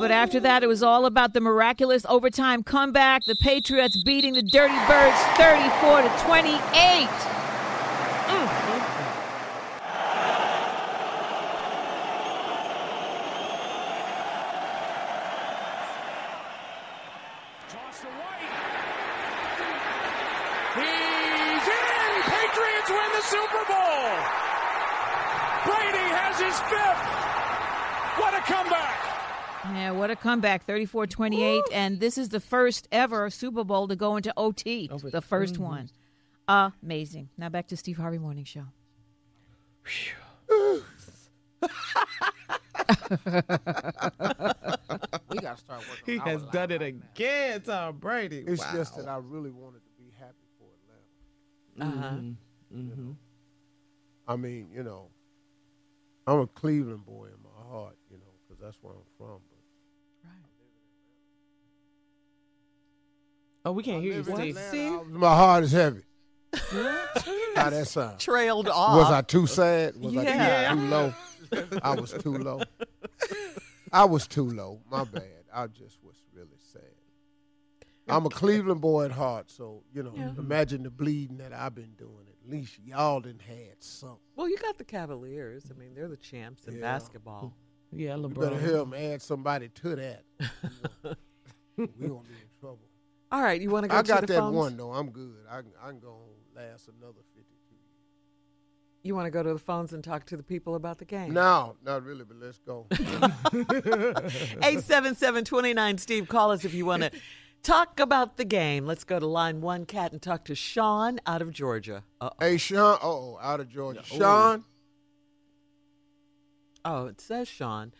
but after that, it was all about the miraculous overtime comeback, the Patriots beating the Dirty Birds thirty-four to twenty-eight. Super Bowl! Brady has his fifth! What a comeback! Yeah, what a comeback, thirty-four twenty-eight, and this is the first ever Super Bowl to go into O T, oh, the first mm-hmm. one. Amazing. Now back to Steve Harvey Morning Show. We gotta start working. He has done it again, Tom Brady. It's wow. just that I really wanted to be happy for Atlanta. Uh-huh. Mm-hmm. Mm-hmm. You know? I mean, you know, I'm a Cleveland boy in my heart, you know, because that's where I'm from. But right. Oh, we can't I hear you, Steve. Atlanta, was, my heart is heavy. How that sound? Trailed off. Was I too sad? Was yeah. I yeah. too low? I was too low. I was too low. My bad. I just was really sad. I'm a Cleveland boy at heart, so, you know, yeah. imagine the bleeding that I've been doing. At least y'all done had something. Well, you got the Cavaliers. I mean, they're the champs in yeah. basketball. Yeah, LeBron. You better help add somebody to that. We're going to be in trouble. All right, you want to go I to the I got that phones? One, though. I'm good. I can, I can go on last another fifty-two. You want to go to the phones and talk to the people about the game? No, not really, but let's go. eight seven seven, two nine, Steve. Call us if you want to. Talk about the game. Let's go to line one, Cat, and talk to Sean out of Georgia. Uh-oh. Hey, Sean. Uh-oh, out of Georgia. Yeah. Sean. Oh, it says Sean.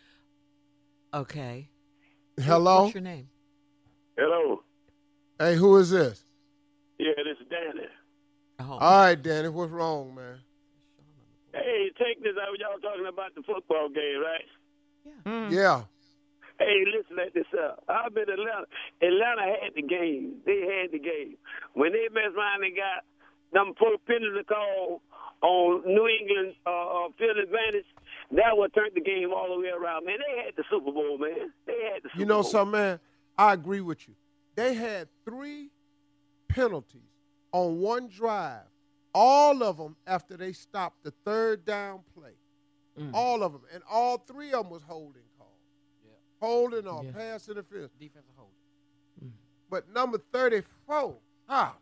Okay. Hello? What's your name? Hello. Hey, who is this? Yeah, this is Danny. Oh. All right, Danny. What's wrong, man? Hey, take this out. Y'all talking about the football game, right? Yeah. Mm. Yeah. Hey, listen at this up. I've been Atlanta. Atlanta had the game. They had the game. When they messed around and got them four penalty call on New England uh, uh, field advantage, that would turn the game all the way around. Man, they had the Super Bowl, man. They had the Super Bowl. You know something, man? I agree with you. They had three penalties on one drive, all of them after they stopped the third down play. Mm. All of them. And all three of them was holding. Holding or yeah. pass interference. Defensive holding. Mm. But number thirty-four, ah,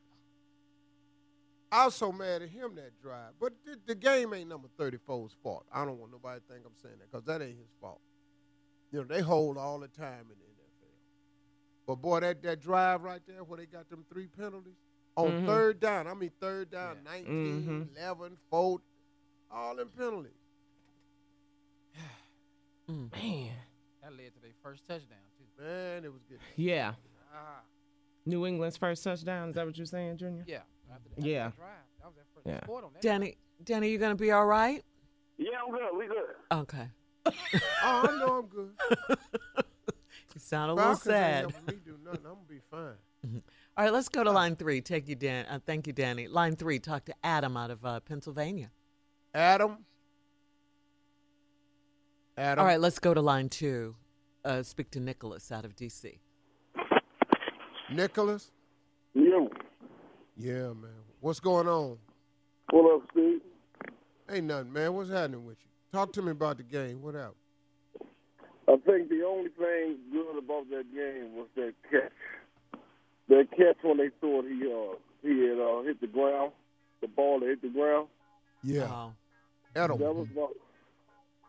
I was so mad at him that drive. But the, the game ain't number thirty-four's fault. I don't want nobody to think I'm saying that because that ain't his fault. You know, they hold all the time in the N F L. But, boy, that, that drive right there where they got them three penalties on mm-hmm. third down. I mean third down, yeah. nineteen, mm-hmm. eleven, four, all in penalties. mm. Man. That led to their first touchdown, too. Man, it was good. Yeah. Ah. New England's first touchdown. Is that what you're saying, Junior? Yeah. After that, after yeah. That drive, that was their first yeah. sport on that. Danny, Danny, you going to be all right? Yeah, I'm good. We good. Okay. Oh, I know I'm good. You sound a Falcons little sad. Ain't me do nothing. I'm going to be fine. Mm-hmm. All right, let's go to line three. Take you, Dan. Uh, thank you, Danny. Line three, talk to Adam out of uh, Pennsylvania. Adam? Adam. All right, let's go to line two. Uh, speak to Nicholas out of D C. Nicholas? Yeah. Yeah, man. What's going on? What up, Steve? Ain't nothing, man. What's happening with you? Talk to me about the game. What up? I think the only thing good about that game was that catch. That catch when they thought he uh, he had uh, hit the ground, the ball that hit the ground. Yeah. Wow. That was about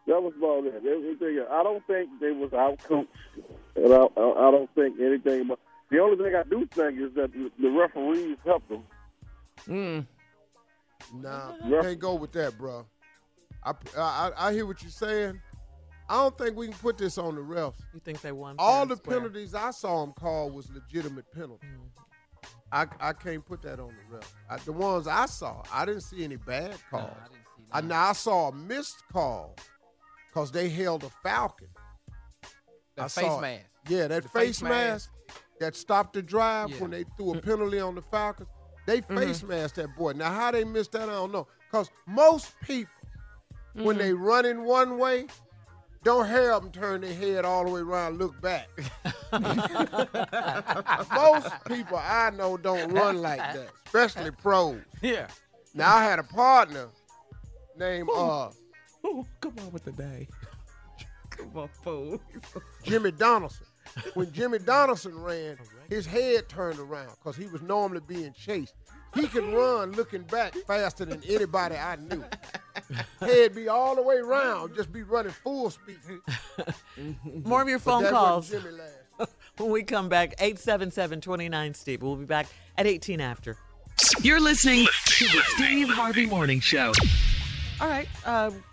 that was about it. Everything, I don't think they was outcoached, and I, I, I don't think anything. But the only thing I do think is that the, the referees helped them. Mm. Nah, you can't go with that, bro. I, I I hear what you're saying. I don't think we can put this on the refs. You think they won? All the square. Penalties I saw them call was legitimate penalties. Mm. I I can't put that on the refs. I, the ones I saw, I didn't see any bad calls. No, I didn't see I, now I saw a missed call because they held a Falcon. That I face saw, mask. Yeah, that face, face mask, mask that stopped the drive yeah. when they threw a penalty on the Falcons. They face mm-hmm. masked that boy. Now, how they missed that, I don't know. Because most people, mm-hmm. when they run in one way, don't have them turn their head all the way around and look back. Most people I know don't run like that, especially pros. Yeah. Now, I had a partner named... Ooh. uh. Ooh, come on with the day. Come on, fool. Jimmy Donaldson. When Jimmy Donaldson ran, his head turned around because he was normally being chased. He could run looking back faster than anybody I knew. Head be all the way around, just be running full speed. More of your phone calls when we come back. eight seven seven, two nine, Steve. We'll be back at eighteen after. You're listening to the Steve Harvey Morning Show. All right. Um,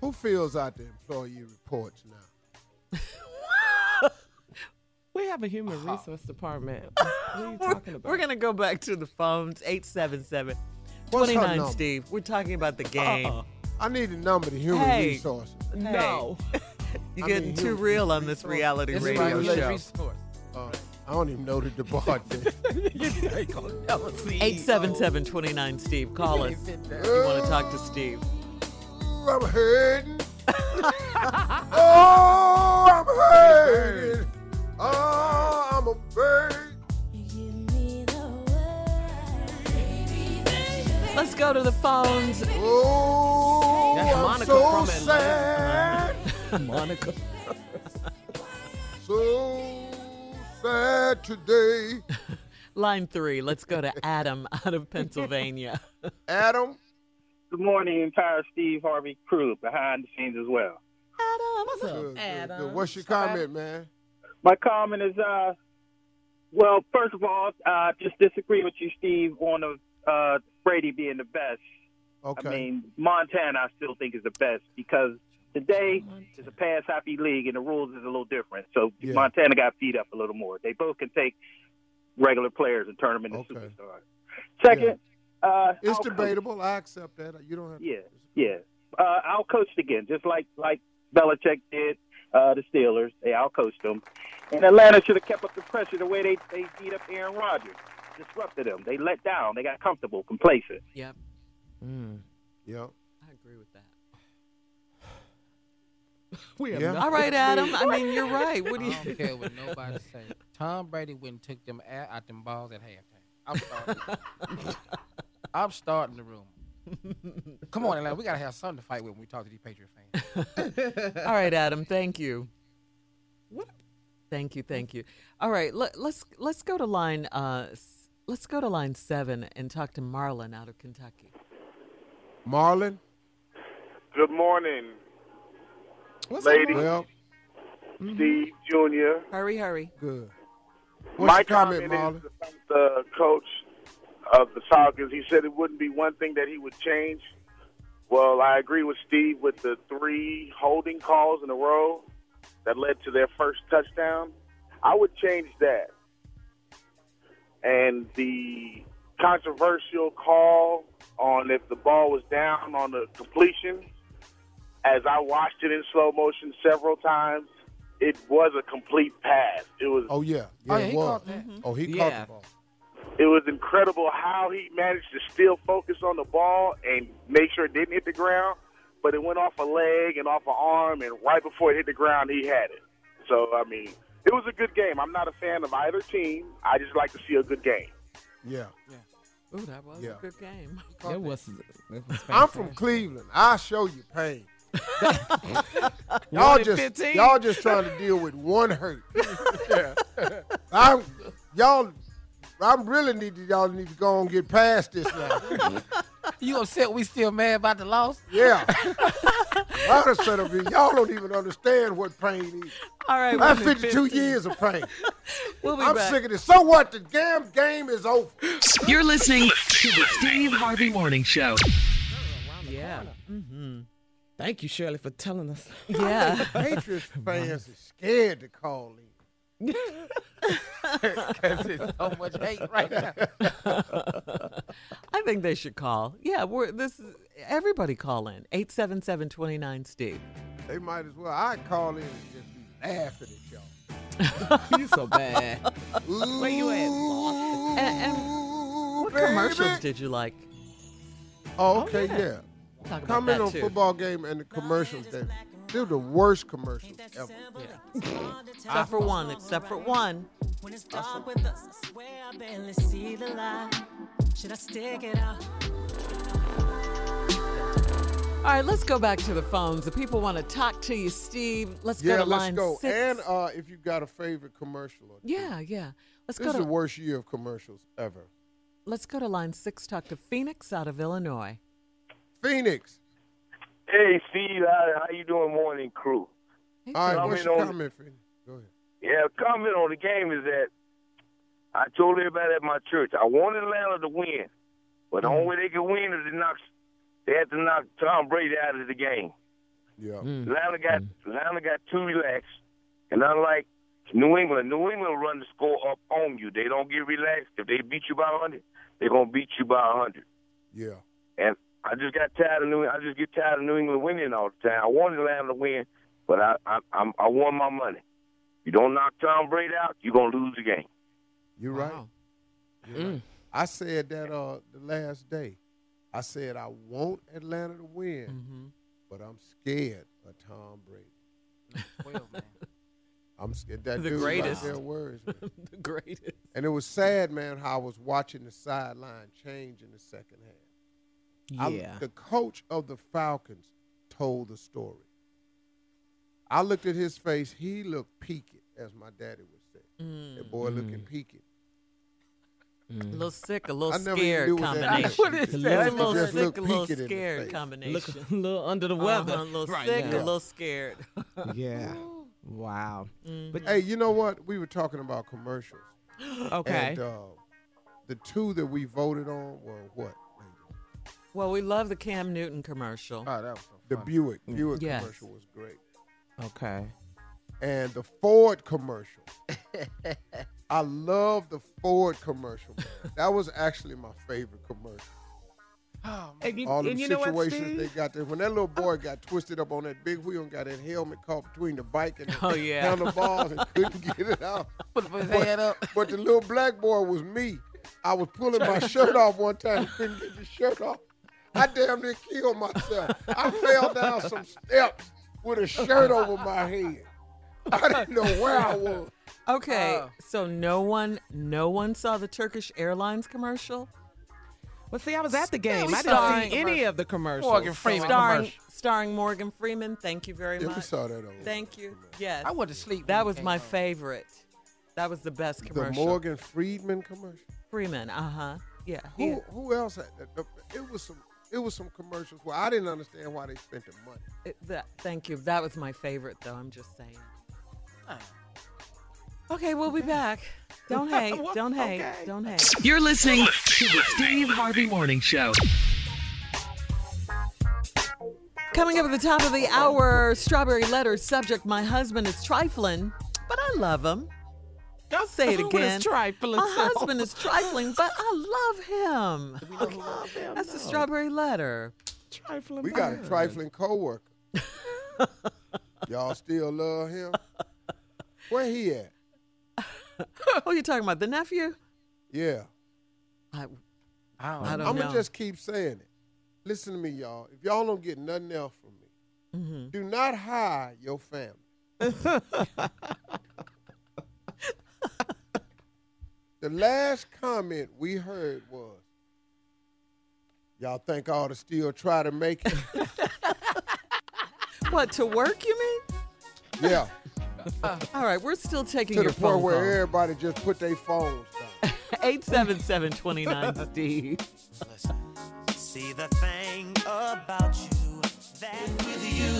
Who fills out the employee reports now? We have a human uh-huh. resource department. What are you talking about? We're going to go back to the phones, eight seven seven, two nine, Steve. We're talking about the game. Uh-uh. I need a number to human hey. resources. Hey. No. You're I getting too real on this resource. reality it's radio right. show. Uh, I don't even know the department. eight seven seven, two nine, Steve. Call us if you want to talk to Steve. I'm hurting. Oh, I'm hurting. Oh, I'm a bird. Let's go to the phones. Oh, that's Monica I'm so from Atlanta. Sad. Monica. So sad today. Line three. Let's go to Adam out of Pennsylvania. Adam. Good morning, entire Steve Harvey crew behind the scenes as well. Adam, what's up, good, Adam? Good, good. What's your comment, man? My comment is, uh, well, first of all, I uh, just disagree with you, Steve, on a, uh, Brady being the best. Okay. I mean, Montana, I still think is the best because today is a pass-happy league and the rules is a little different. So yeah. Montana got beat up a little more. They both can take regular players and turn them into okay. superstars. Second. Yeah. Uh, it's I'll debatable. Coach. I accept that. You don't have to. Yeah, yeah. Uh, I'll coach again, just like, like Belichick did uh, the Steelers. They outcoached them. And Atlanta should have kept up the pressure the way they, they beat up Aaron Rodgers, disrupted them. They let down. They got comfortable, complacent. Yep. Mm. Yep. I agree with that. We have yeah. All right, Adam. I mean, you're right. What do you I don't care what nobody say. Tom Brady wouldn't took them out, out them balls at halftime. I'm sorry. I'm starting the room. Come on, Atlanta. We got to have something to fight with when we talk to these Patriot fans. All right, Adam. Thank you. What? Thank you. Thank you. All right. Let, let's let's go to line uh, let's go to line seven and talk to Marlon out of Kentucky. Marlon. Good morning, What's lady. Well, mm-hmm. Steve Junior Hurry, hurry. Good. What's My your comment, comment Marlon? Is about the coach of the Falcons. He said it wouldn't be one thing that he would change. Well, I agree with Steve with the three holding calls in a row that led to their first touchdown. I would change that. And the controversial call on if the ball was down on the completion, as I watched it in slow motion several times, it was a complete pass. It was. Oh, yeah. yeah, oh, yeah it he was. Caught that. Mm-hmm. Oh, he yeah. caught the ball. It was incredible how he managed to still focus on the ball and make sure it didn't hit the ground. but it went off a leg and off an arm, and right before it hit the ground, he had it. So, I mean, it was a good game. I'm not a fan of either team. I just like to see a good game. Yeah. Yeah. Ooh, that was yeah. a good game. It was, it was I'm from Cleveland. I'll show you pain. y'all just fifteen? Y'all just trying to deal with one hurt. yeah. I'm y'all I really need to y'all need to go and get past this now. You upset we still mad about the loss? Yeah. I done set up here. Y'all don't even understand what pain is. All right, we'll I'm fifty-two years of pain. We'll be I'm back. Sick of this. So what? The damn game is over. You're listening to the Steve Harvey Morning Show. Yeah. Mm-hmm. Thank you, Shirley, for telling us. Yeah. I think Patriots fans are scared to call in. Because it's so much hate right now. I think they should call. Yeah, we're this. Is, everybody call in eight seven seven, two nine, Steve. They might as well. I call in and just be laughing at y'all. You so bad. Ooh, where you at? Ooh, and, and what baby. commercials did you like? Oh, okay, oh, yeah. yeah. We'll Come in on too. Football game and the commercials that. They were the worst commercials ever. Yeah. except for one, except for one. When it's dark with us, I swear I barely see the light. Should I stick it out? All right, let's go back to the phones. The people want to talk to you, Steve. Let's yeah, go to let's line go. six. And uh, if you got a favorite commercial. Or yeah, yeah. Let's this go is to... the worst year of commercials ever. Let's go to line six, talk to Phoenix out of Illinois. Phoenix. Hey, Steve, how, how you doing, morning crew? All right, what's your comment, Freddie? Go ahead. Yeah, comment on the game is that I told everybody at my church, I wanted Atlanta to win, but mm-hmm. the only way they could win is to knock, they had to knock Tom Brady out of the game. Yeah. Mm-hmm. Atlanta got mm-hmm. Atlanta got too relaxed, and unlike New England, New England run the score up on you. They don't get relaxed. If they beat you by one hundred, they're going to beat you by one hundred. Yeah. And I just got tired of New. I just get tired of New England winning all the time. I wanted Atlanta to win, but I I, I'm, I won my money. You don't knock Tom Brady out, you're gonna lose the game. You're right. Wow. You're mm. right. I said that uh, the last day. I said I want Atlanta to win, mm-hmm. but I'm scared of Tom Brady. Well, man, I'm scared. That the dude greatest. Their words, man. The greatest. And it was sad, man, how I was watching the sideline change in the second half. Yeah. I, the coach of the Falcons told the story. I looked at his face. He looked peaked, as my daddy would say. Mm. That boy mm. looking peaked. Mm. A little sick, a little scared combination. What is that? A little sick, a little scared combination. Look, a little under the weather. Uh-huh, a little right, sick, yeah. a little scared. yeah. Wow. Mm-hmm. But hey, you know what? We were talking about commercials. Okay. And uh, the two that we voted on were what? Well, we love the Cam Newton commercial. Oh, that was so the Buick. Buick yes. commercial was great. Okay. And the Ford commercial. I love the Ford commercial, man. That was actually my favorite commercial. Oh, man. You, all the situations they got there. When that little boy got twisted up on that big wheel and got that helmet caught between the bike and the oh, yeah. handlebars and couldn't get it out. Put his head up. But the little black boy was me. I was pulling my shirt off one time and couldn't get the shirt off. I damn near killed myself. I fell down some steps with a shirt over my head. I didn't know where I was. Okay, uh, so no one, no one saw the Turkish Airlines commercial. Well, see, I was at the game. I didn't see any of the commercials. Morgan Freeman starring, commercial. starring Morgan Freeman. Thank you very much. Yeah, we saw that. Over Thank you. Yes, I went to sleep. That was my favorite. That was the best commercial. The Morgan Freeman commercial. Freeman, uh huh. Yeah. Who yeah. who else had that? It was some it was some commercials where I didn't understand why they spent the money. It, that, thank you. That was my favorite, though. I'm just saying. Oh. Okay, we'll be back. Don't hate. Don't hate. Okay. Don't hate. You're listening to the Steve Harvey Morning Show. Coming up at the top of the hour, Strawberry Letters subject: my husband is trifling, but I love him. I'll say it again. Trifling, my so. husband is trifling, but I love him. Okay. Love him That's no. a strawberry letter. Trifling. We got him. A trifling coworker. Y'all still love him? Where he at? Who are you talking about? The nephew? Yeah. I, I don't, I don't I'm know. I'm going to just keep saying it. Listen to me, y'all. If y'all don't get nothing else from me, mm-hmm. do not hire your family. The last comment we heard was, y'all think I ought to still try to make it? What, to work, you mean? Yeah. Uh, all right, we're still taking to your phone. To the point where phone. Everybody just put their phones down. eight seven seven, two nine, Steve. See the thing about you that with you,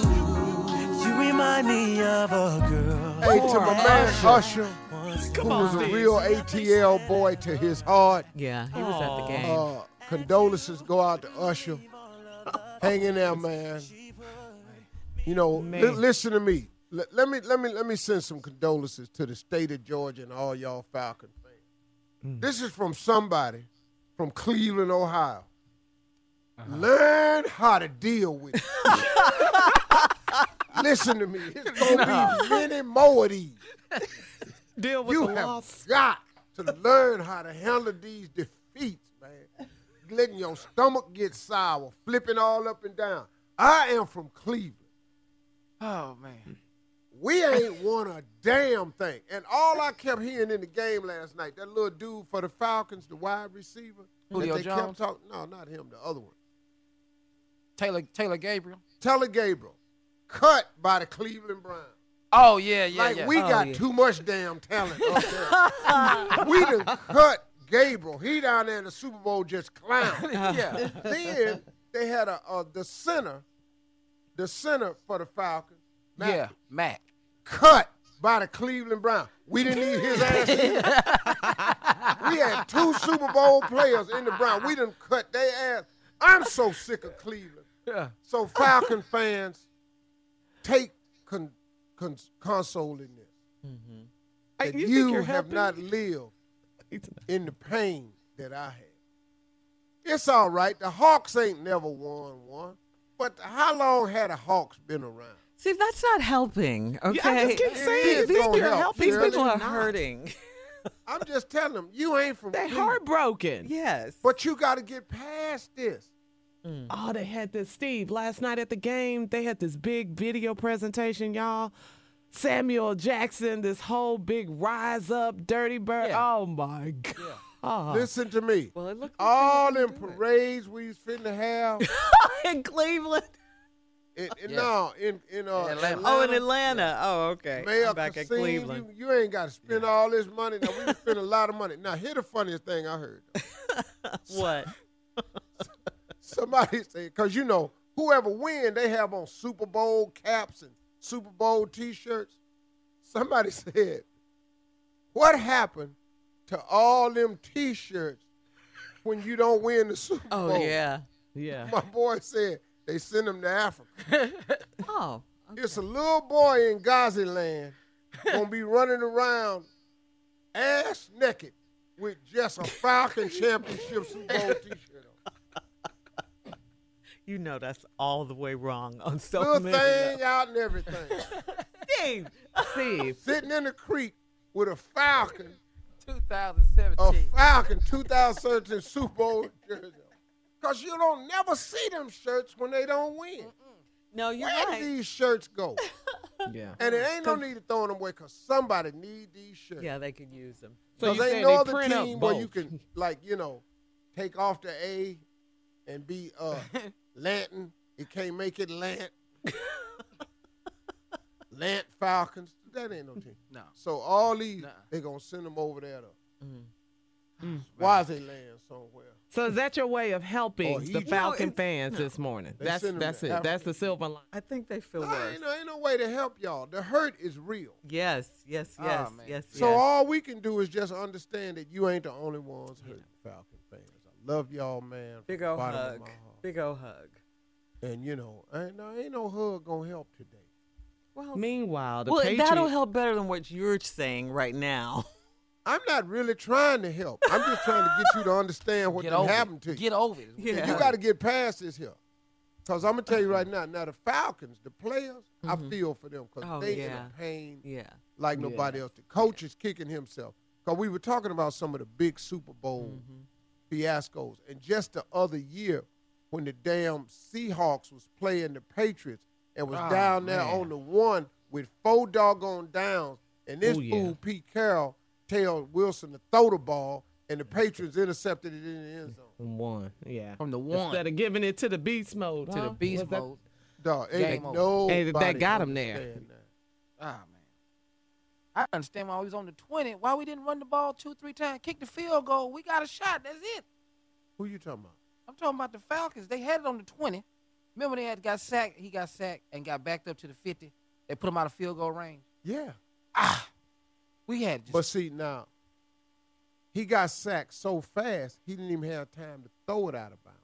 you remind me of a girl. Hey, to my man Usher, who was a real A T L boy to his heart. Yeah, he was at the game. Uh, condolences go out to Usher. Hang in there, man. You know, li- listen to me. L- let me let me let me send some condolences to the state of Georgia and all y'all Falcon fans. Mm. This is from somebody from Cleveland, Ohio. Uh-huh. Learn how to deal with it. Listen to me. It's gonna no. be many more of these. Deal with you the have loss. Got to learn how to handle these defeats, man. Letting your stomach get sour, flipping all up and down. I am from Cleveland. Oh, man. We ain't won a damn thing. And all I kept hearing in the game last night, that little dude for the Falcons, the wide receiver. Julio they Jones? Kept talking, no, not him, the other one. Taylor Taylor Gabriel? Taylor Gabriel. Cut by the Cleveland Browns. Oh, yeah, yeah, like, yeah. Like, we oh, got yeah. too much damn talent up there. We done cut Gabriel. He down there in the Super Bowl just clowned. Yeah. Then they had a, a the center. The center for the Falcons, Matt, yeah, Matt, cut by the Cleveland Browns. We didn't need his ass either. We had two Super Bowl players in the Browns. We done cut their ass. I'm so sick of Cleveland. Yeah. So Falcon fans, take con- con- console in this. Mm-hmm. That you you have helping? Not lived in the pain that I had. It's all right. The Hawks ain't never won one. But how long had the Hawks been around? See, that's not helping, okay? Yeah, I just keep saying these people are helping. These people are hurting. I'm just telling them, you ain't from They're Cleveland. Heartbroken. Yes. But you got to get past this. Mm. Oh, they had this, Steve, last night at the game, they had this big video presentation, y'all. Samuel Jackson, this whole big rise up, Dirty Bird. Yeah. Oh, my God. Yeah. Uh-huh. Listen to me. Well, it looked like all them parades it. We was finna have in Cleveland. It, it, yeah. No, in in, uh, in Atlanta. Oh, in Atlanta. Yeah. Oh, okay. Mayor I'm back Kassim, at Cleveland. You, you ain't got to spend yeah. all this money. Now we spend a lot of money. Now here's the funniest thing I heard. What? Somebody say, because you know whoever win, they have on Super Bowl caps and Super Bowl T-shirts. Somebody said, "What happened to all them T-shirts when you don't win the Super oh, Bowl?" Oh, yeah, yeah. My boy said they send them to Africa. Oh, okay. It's a little boy in Gaziland gonna be running around ass naked with just a Falcon Championship Super Bowl T-shirt on. You know that's all the way wrong on so little many. Little thing out and everything. Steve, Steve, sitting in the creek with a Falcon. twenty seventeen. A Falcon twenty seventeen Super Bowl jersey. Because you don't never see them shirts when they don't win. Mm-mm. No, you're Where right. Where these shirts go? Yeah. And it ain't no need to throw them away because somebody need these shirts. Yeah, they could use them. Because so ain't no other team where you can, like, you know, take off the A and be uh, Lanton. It can't make it Lant. Lant Falcons. That ain't no team. No. So all these, nuh-uh. They're going to send them over there to mm. Why is they land somewhere? So is that your way of helping oh, the Falcon no, fans no. this morning? They that's that's it. Africa. That's the silver line. I think they feel no, worse. Ain't no, ain't no way to help y'all. The hurt is real. Yes, yes, yes, oh, yes. So yes. all we can do is just understand that you ain't the only ones hurting yeah. Falcon fans. I love y'all, man. Big ol' hug. Big ol' hug. And, you know, ain't no, ain't no hug going to help today. Well, meanwhile, the well, Patriots... that'll help better than what you're saying right now. I'm not really trying to help. I'm just trying to get you to understand what happened to you. Get over it. Yeah. You got to get past this here. Because I'm going to tell you right now, now the Falcons, the players, mm-hmm. I feel for them because oh, they yeah. in a pain yeah. like yeah. nobody else. The coach yeah. is kicking himself. Because we were talking about some of the big Super Bowl mm-hmm. fiascos. And just the other year, when the damn Seahawks was playing the Patriots and was oh, down there man. on the one with four doggone downs, and this Ooh, yeah. fool Pete Carroll tells Wilson to throw the ball, and the Patriots intercepted it in the end zone. From one, yeah. From the one. Instead of giving it to the beast mode. To huh? the beast What's mode. That? Dog, ain't nobody hey, that got him there. Ah, man. I understand why we was on the twenty. Why we didn't run the ball two, three times, kick the field goal. We got a shot. That's it. Who you talking about? I'm talking about the Falcons. They had it on the twenty. Remember they had got sacked. He got sacked and got backed up to the fifty. They put him out of field goal range. Yeah. Ah. We had just. But see, now, he got sacked so fast, he didn't even have time to throw it out of bounds.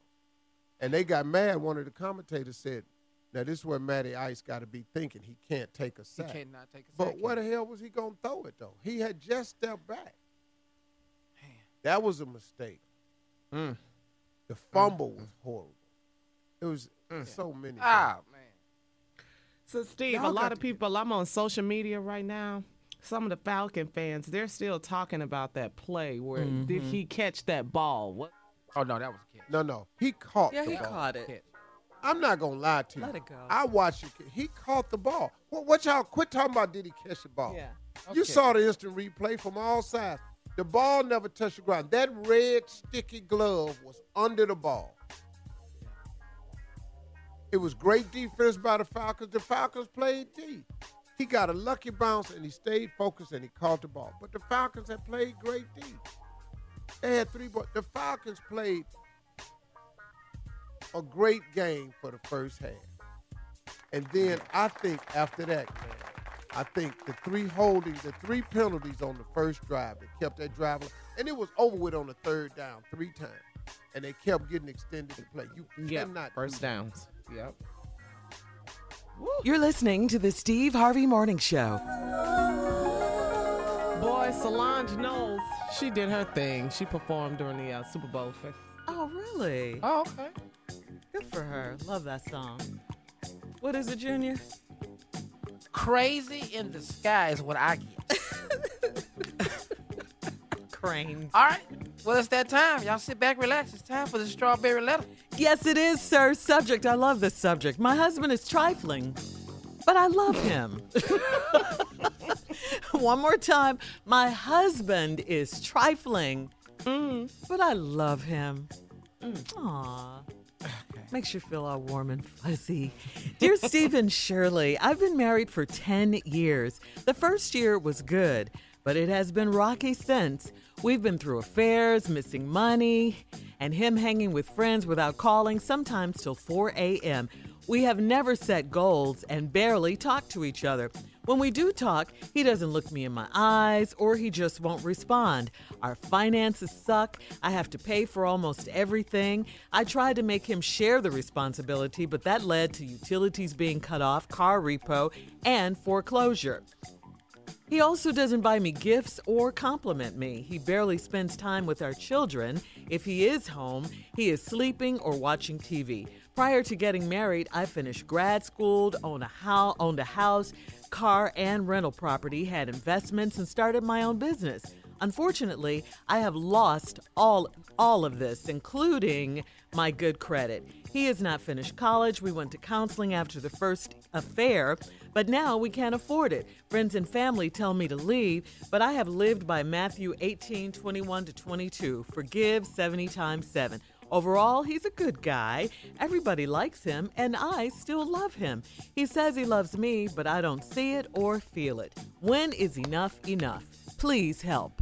And they got mad. One of the commentators said, now, this is where Matty Ice got to be thinking. He can't take a sack. He cannot take a sack. But where the hell was he going to throw it, though? He had just stepped back. Man. That was a mistake. Mm. The fumble mm. was horrible. It was mm. so many things. Ah, man. So, Steve, Y'all a lot of people, I'm on social media right now. Some of the Falcon fans, they're still talking about that play where mm-hmm. did he catch that ball? What? Oh, no, that was a catch. No, no. He caught yeah, the he ball. Yeah, he caught it. Catch. I'm not going to lie to you. Let it go. I watched it. He caught the ball. What, what y'all quit talking about did he catch the ball? Yeah. Okay. You saw the instant replay from all sides. The ball never touched the ground. That red, sticky glove was under the ball. It was great defense by the Falcons. The Falcons played deep. He got a lucky bounce, and he stayed focused, and he caught the ball. But the Falcons had played great deep. They had three balls. The Falcons played a great game for the first half. And then I think after that, man, I think the three holdings, the three penalties on the first drive, that kept that drive. And it was over with on the third down three times. And they kept getting extended to play. You yep. cannot. First downs. Yep. Woo. You're listening to the Steve Harvey Morning Show. Boy, Solange Knowles, she did her thing. She performed during the uh, Super Bowl. Oh, really? Oh, okay. Good for her. Love that song. What is it, Junior? Crazy in the Sky is what I get. Cranes. All right. Well, it's that time. Y'all sit back, relax. It's time for the strawberry letter. Yes, it is, sir. Subject. I love this subject. My husband is trifling, but I love him. One more time. My husband is trifling, mm. but I love him. Mm. Aww. Okay. Makes you feel all warm and fuzzy. Dear Stephen Shirley, I've been married for ten years. The first year was good, but it has been rocky since. We've been through affairs, missing money, and him hanging with friends without calling, sometimes till four a.m. We have never set goals and barely talked to each other. When we do talk, he doesn't look me in my eyes or he just won't respond. Our finances suck. I have to pay for almost everything. I tried to make him share the responsibility, but that led to utilities being cut off, car repo, and foreclosure. He also doesn't buy me gifts or compliment me. He barely spends time with our children. If he is home, he is sleeping or watching T V. Prior to getting married, I finished grad school, owned a house, owned a house, car, and rental property, had investments, and started my own business. Unfortunately, I have lost all, all of this, including my good credit. He has not finished college. We went to counseling after the first affair, but now we can't afford it. Friends and family tell me to leave, but I have lived by Matthew eighteen, twenty-one to twenty-two. Forgive seventy times seven. Overall, he's a good guy. Everybody likes him, and I still love him. He says he loves me, but I don't see it or feel it. When is enough enough? Please help.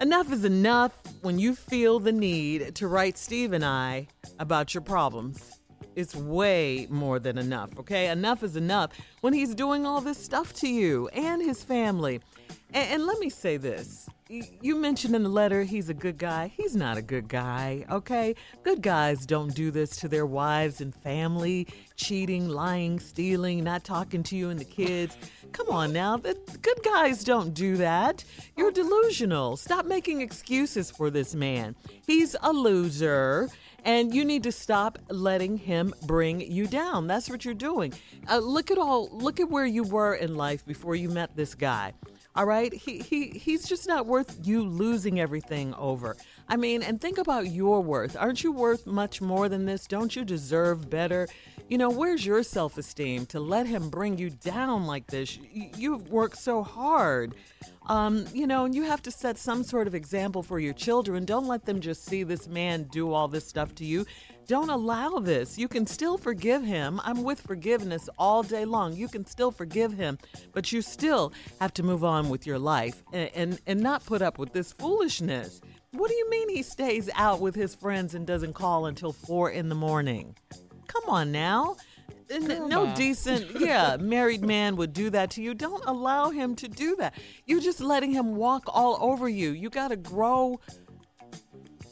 Enough is enough when you feel the need to write Steve and I about your problems. It's way more than enough, okay? Enough is enough when he's doing all this stuff to you and his family. And, and let me say this. You mentioned in the letter he's a good guy. He's not a good guy, okay? Good guys don't do this to their wives and family, cheating, lying, stealing, not talking to you and the kids. Come on now. The good guys don't do that. You're delusional. Stop making excuses for this man. He's a loser. And you need to stop letting him bring you down. That's what you're doing. Uh, look at all. Look at where you were in life before you met this guy. all right? He he he's just not worth you losing everything over. I mean, and think about your worth. Aren't you worth much more than this? Don't you deserve better? You know, where's your self-esteem to let him bring you down like this? You've worked so hard. Um, you know, and you have to set some sort of example for your children. Don't let them just see this man do all this stuff to you. Don't allow this. You can still forgive him. I'm with forgiveness all day long. You can still forgive him, but you still have to move on with your life and, and, and not put up with this foolishness. What do you mean he stays out with his friends and doesn't call until four in the morning? Come on now. Girl, no decent, yeah, married man would do that to you. Don't allow him to do that. You're just letting him walk all over you. You got to grow.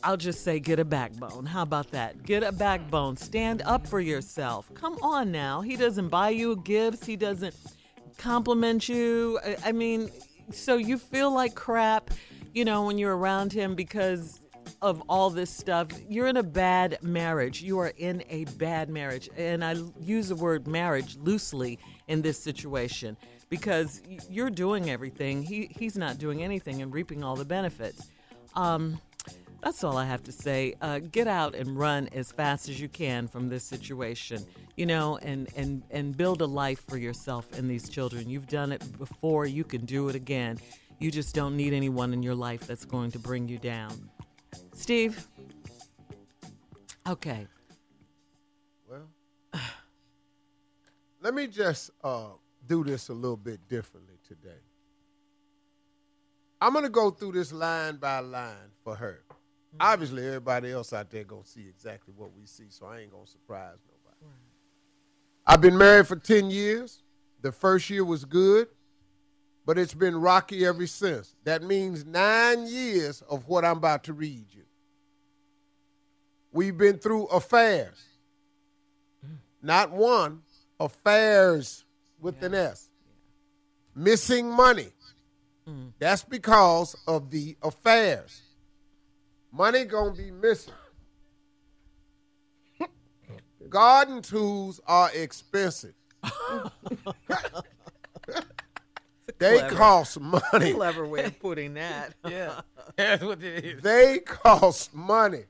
I'll just say get a backbone. How about that? Get a backbone. Stand up for yourself. Come on now. He doesn't buy you gifts. He doesn't compliment you. I, I mean, so you feel like crap, you know, when you're around him because of all this stuff. You're in a bad marriage. You are in a bad marriage. And I use the word marriage loosely in this situation because you're doing everything. He he's not doing anything and reaping all the benefits. Um, that's all I have to say. Uh, get out and run as fast as you can from this situation, you know, and, and, and build a life for yourself and these children. You've done it before. You can do it again. You just don't need anyone in your life that's going to bring you down. Steve. Okay. Well, let me just uh, do this a little bit differently today. I'm going to go through this line by line for her. Mm-hmm. Obviously, everybody else out there going to see exactly what we see, so I ain't going to surprise nobody. Right. I've been married for ten years. The first year was good, but it's been rocky ever since. That means nine years of what I'm about to read you. We've been through affairs. Not one, affairs with yeah. an S. Yeah. Missing money. Mm. That's because of the affairs. Money gonna be missing. Garden tools are expensive. They Clever. Cost money. Clever way of putting that. Yeah. That's what it is. They cost money.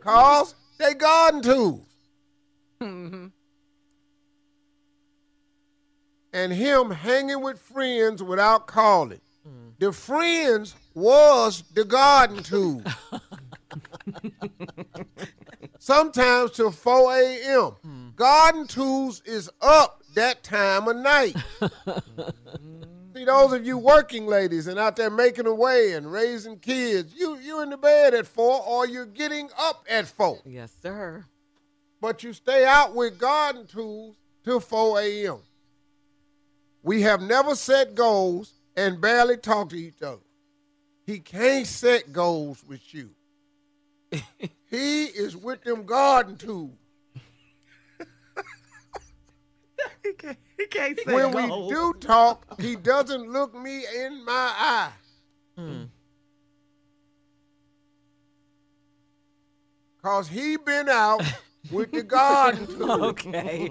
Cause they garden tools. Mm-hmm. And him hanging with friends without calling. Mm. The friends was the garden tools. Sometimes till four a.m. Mm. Garden tools is up that time of night. See, those of you working ladies and out there making a way and raising kids, you you in the bed at four or you're getting up at four. Yes, sir. But you stay out with garden tools till four a.m. We have never set goals and barely talk to each other. He can't set goals with you. He is with them garden tools. He can't, he can't say when goals. We do talk, he doesn't look me in my eye. Mm. Cause he been out with the garden tools. Okay.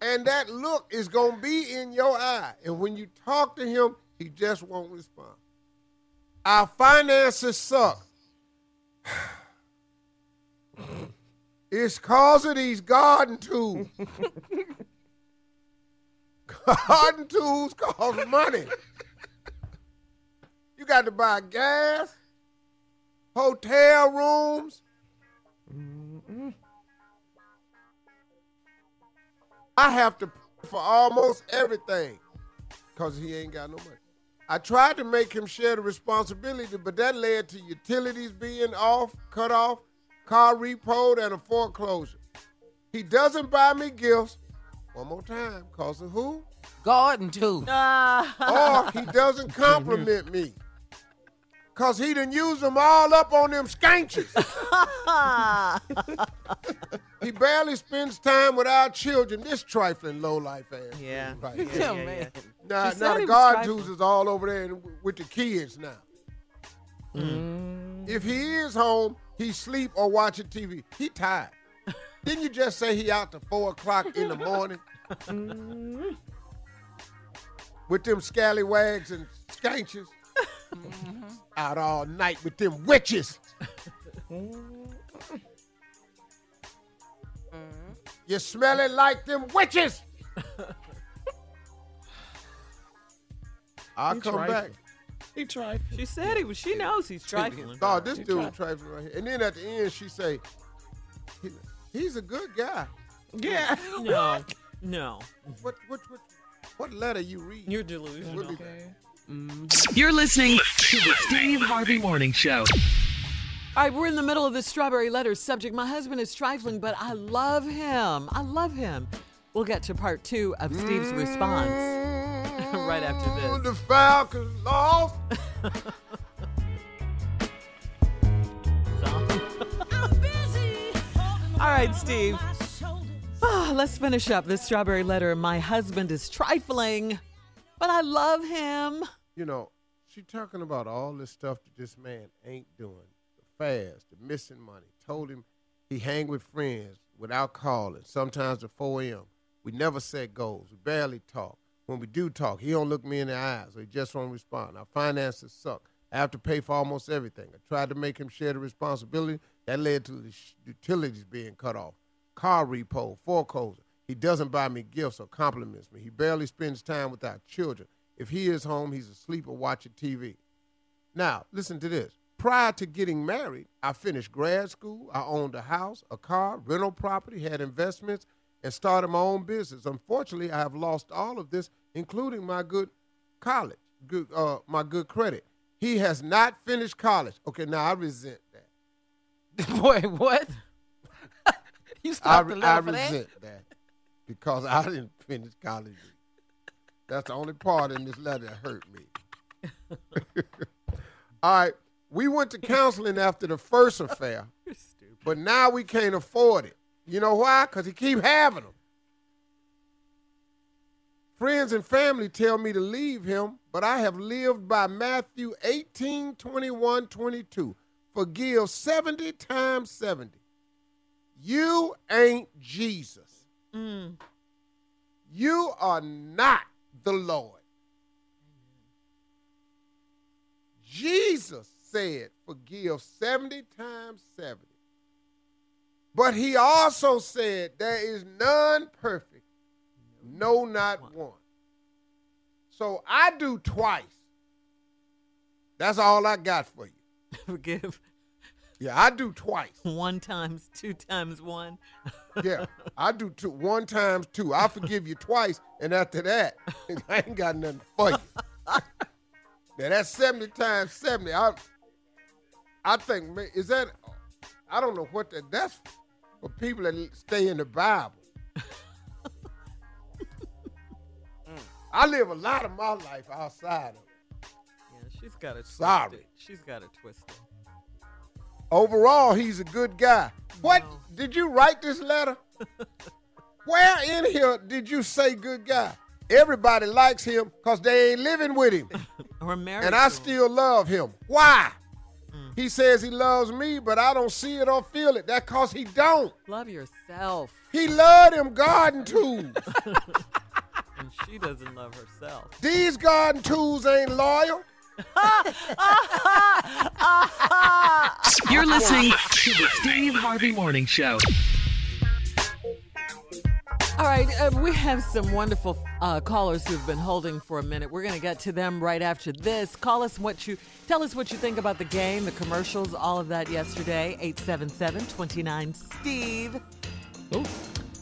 And that look is gonna be in your eye. And when you talk to him, he just won't respond. Our finances suck. It's cause of these garden tools. Garden tools cost money. You got to buy gas, hotel rooms. Mm-mm. I have to pay for almost everything because he ain't got no money. I tried to make him share the responsibility, but that led to utilities being off, cut off, car repoed, and a foreclosure. He doesn't buy me gifts, one more time, cause of who? Garden too. Or he doesn't compliment me, cause he done used them all up on them skanches. He barely spends time with our children, this trifling lowlife ass. Yeah. Right. Yeah, yeah, yeah, man. Now, now the garden tools is all over there with the kids now. Mm. If he is home, he sleep or watching T V. He tired. Didn't you just say he out to four o'clock in the morning? with them scallywags and skanches. Mm-hmm. Out all night with them witches. Mm-hmm. You smell it like them witches. I'll he come trifling. back. He tried. She said he was. She knows he's trifling. Oh, this she dude trifling. trifling right here. And then at the end, she say, he, he's a good guy. Yeah. No. No. What, what, what, what letter you read? You're delusional. Okay. Mm. You're listening to the Steve Harvey Morning Show. All right, we're in the middle of the strawberry letter subject. My husband is trifling, but I love him. I love him. We'll get to part two of Steve's mm. response. Right after this. The Falcons lost. All right, Steve. Oh, let's finish up this strawberry letter. My husband is trifling, but I love him. You know, she talking about all this stuff that this man ain't doing. The fast, the missing money. Told him he hang with friends without calling. Sometimes at four a.m. We never set goals. We barely talk. When we do talk, he don't look me in the eyes. Or he just won't respond. Our finances suck. I have to pay for almost everything. I tried to make him share the responsibility. That led to the utilities being cut off. Car repo, foreclosure. He doesn't buy me gifts or compliments me. He barely spends time with our children. If he is home, he's asleep or watching T V. Now, listen to this. Prior to getting married, I finished grad school. I owned a house, a car, rental property, had investments, and started my own business. Unfortunately, I have lost all of this, including my good college, good, uh, my good credit. He has not finished college. Okay, now I resent that. Boy, what? You stopped I, to I for resent that? that because I didn't finish college. That's the only part in this letter that hurt me. All right, we went to counseling after the first affair, but now we can't afford it. You know why? Because he keep having them. Friends and family tell me to leave him, but I have lived by Matthew eighteen, twenty-one, twenty-two. Forgive seventy times seventy. You ain't Jesus. Mm. You are not the Lord. Mm. Jesus said, forgive seventy times seventy. But he also said, there is none perfect, no, not one. So I do twice. That's all I got for you. Forgive. Yeah, I do twice. One times two times one. Yeah, I do two. One times two. I forgive you twice, and after that, I ain't got nothing for you. Now, that's seventy times seventy. I, I think, is that, I don't know what that, that's for people that stay in the Bible. Mm. I live a lot of my life outside of it. Yeah, she's got it Sorry. twisted. She's got it twisted. Overall, he's a good guy. What? No. Did you write this letter? Where in here did you say good guy? Everybody likes him because they ain't living with him. Or married and I still love him. Why? He says he loves me, but I don't see it or feel it. That's because he don't. Love yourself. He loved them garden tools. And she doesn't love herself. These garden tools ain't loyal. You're listening to the Steve Harvey Morning Show. All right, uh, we have some wonderful uh, callers who've been holding for a minute. We're going to get to them right after this. Call us what you, tell us what you think about the game, the commercials, all of that yesterday. eight seven seven, two nine, S T E V E. Ooh,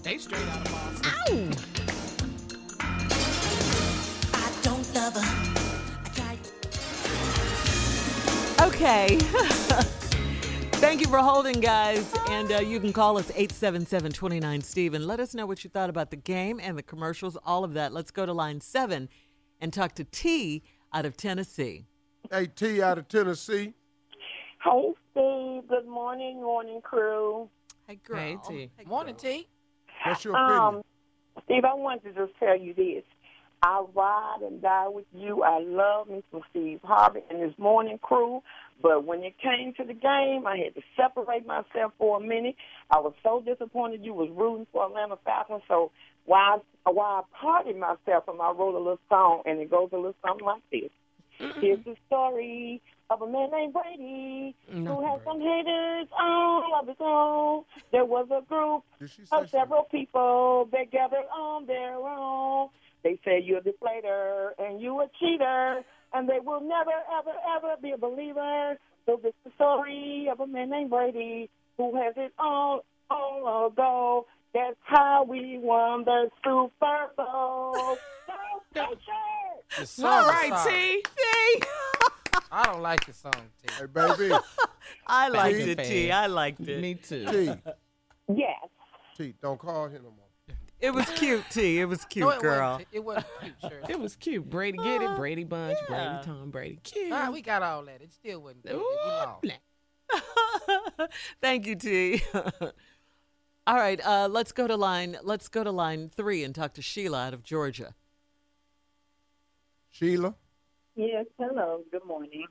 they straight out of Boston. Ow! I don't love her. I can't. Okay. Thank you for holding, guys. And uh, you can call us eight seven seven, two nine, S T E V E and let us know what you thought about the game and the commercials, all of that. Let's go to line seven and talk to T out of Tennessee. Hey, T out of Tennessee. Hey, Steve. Good morning, morning crew. Hey, girl. Hey, T. Hey, morning, girl. T. What's your opinion? Um, Steve, I wanted to just tell you this. I ride and die with you. I love me some Steve Harvey and his morning crew. But when it came to the game, I had to separate myself for a minute. I was so disappointed you was rooting for Atlanta Falcons. So while I, while I partied myself, and I wrote a little song, and it goes a little something like this. Mm-mm. Here's the story of a man named Brady no, who had some haters all of his own. There was a group of several so? people that gathered on their own. They said, you're a deflator and you're a cheater, and they will never, ever, ever be a believer. So this is the story of a man named Brady who has it all, all ago. That's how we won the Super Bowl. All right, T. T. I don't like the song, T. Hey, baby. I liked it, T. I liked it. Me too. T. Yes. T, don't call him no more. It was cute, T. It was cute, no, it girl. Wasn't, it wasn't cute, sure. It was cute. Brady, get it? Brady Bunch, yeah. Brady, Tom Brady. Cute. All right, we got all that. It still wasn't cute. Ooh, thank you, T. All right, uh, let's go to line. Let's go to line three and talk to Sheila out of Georgia. Sheila. Yes. Hello. Good morning.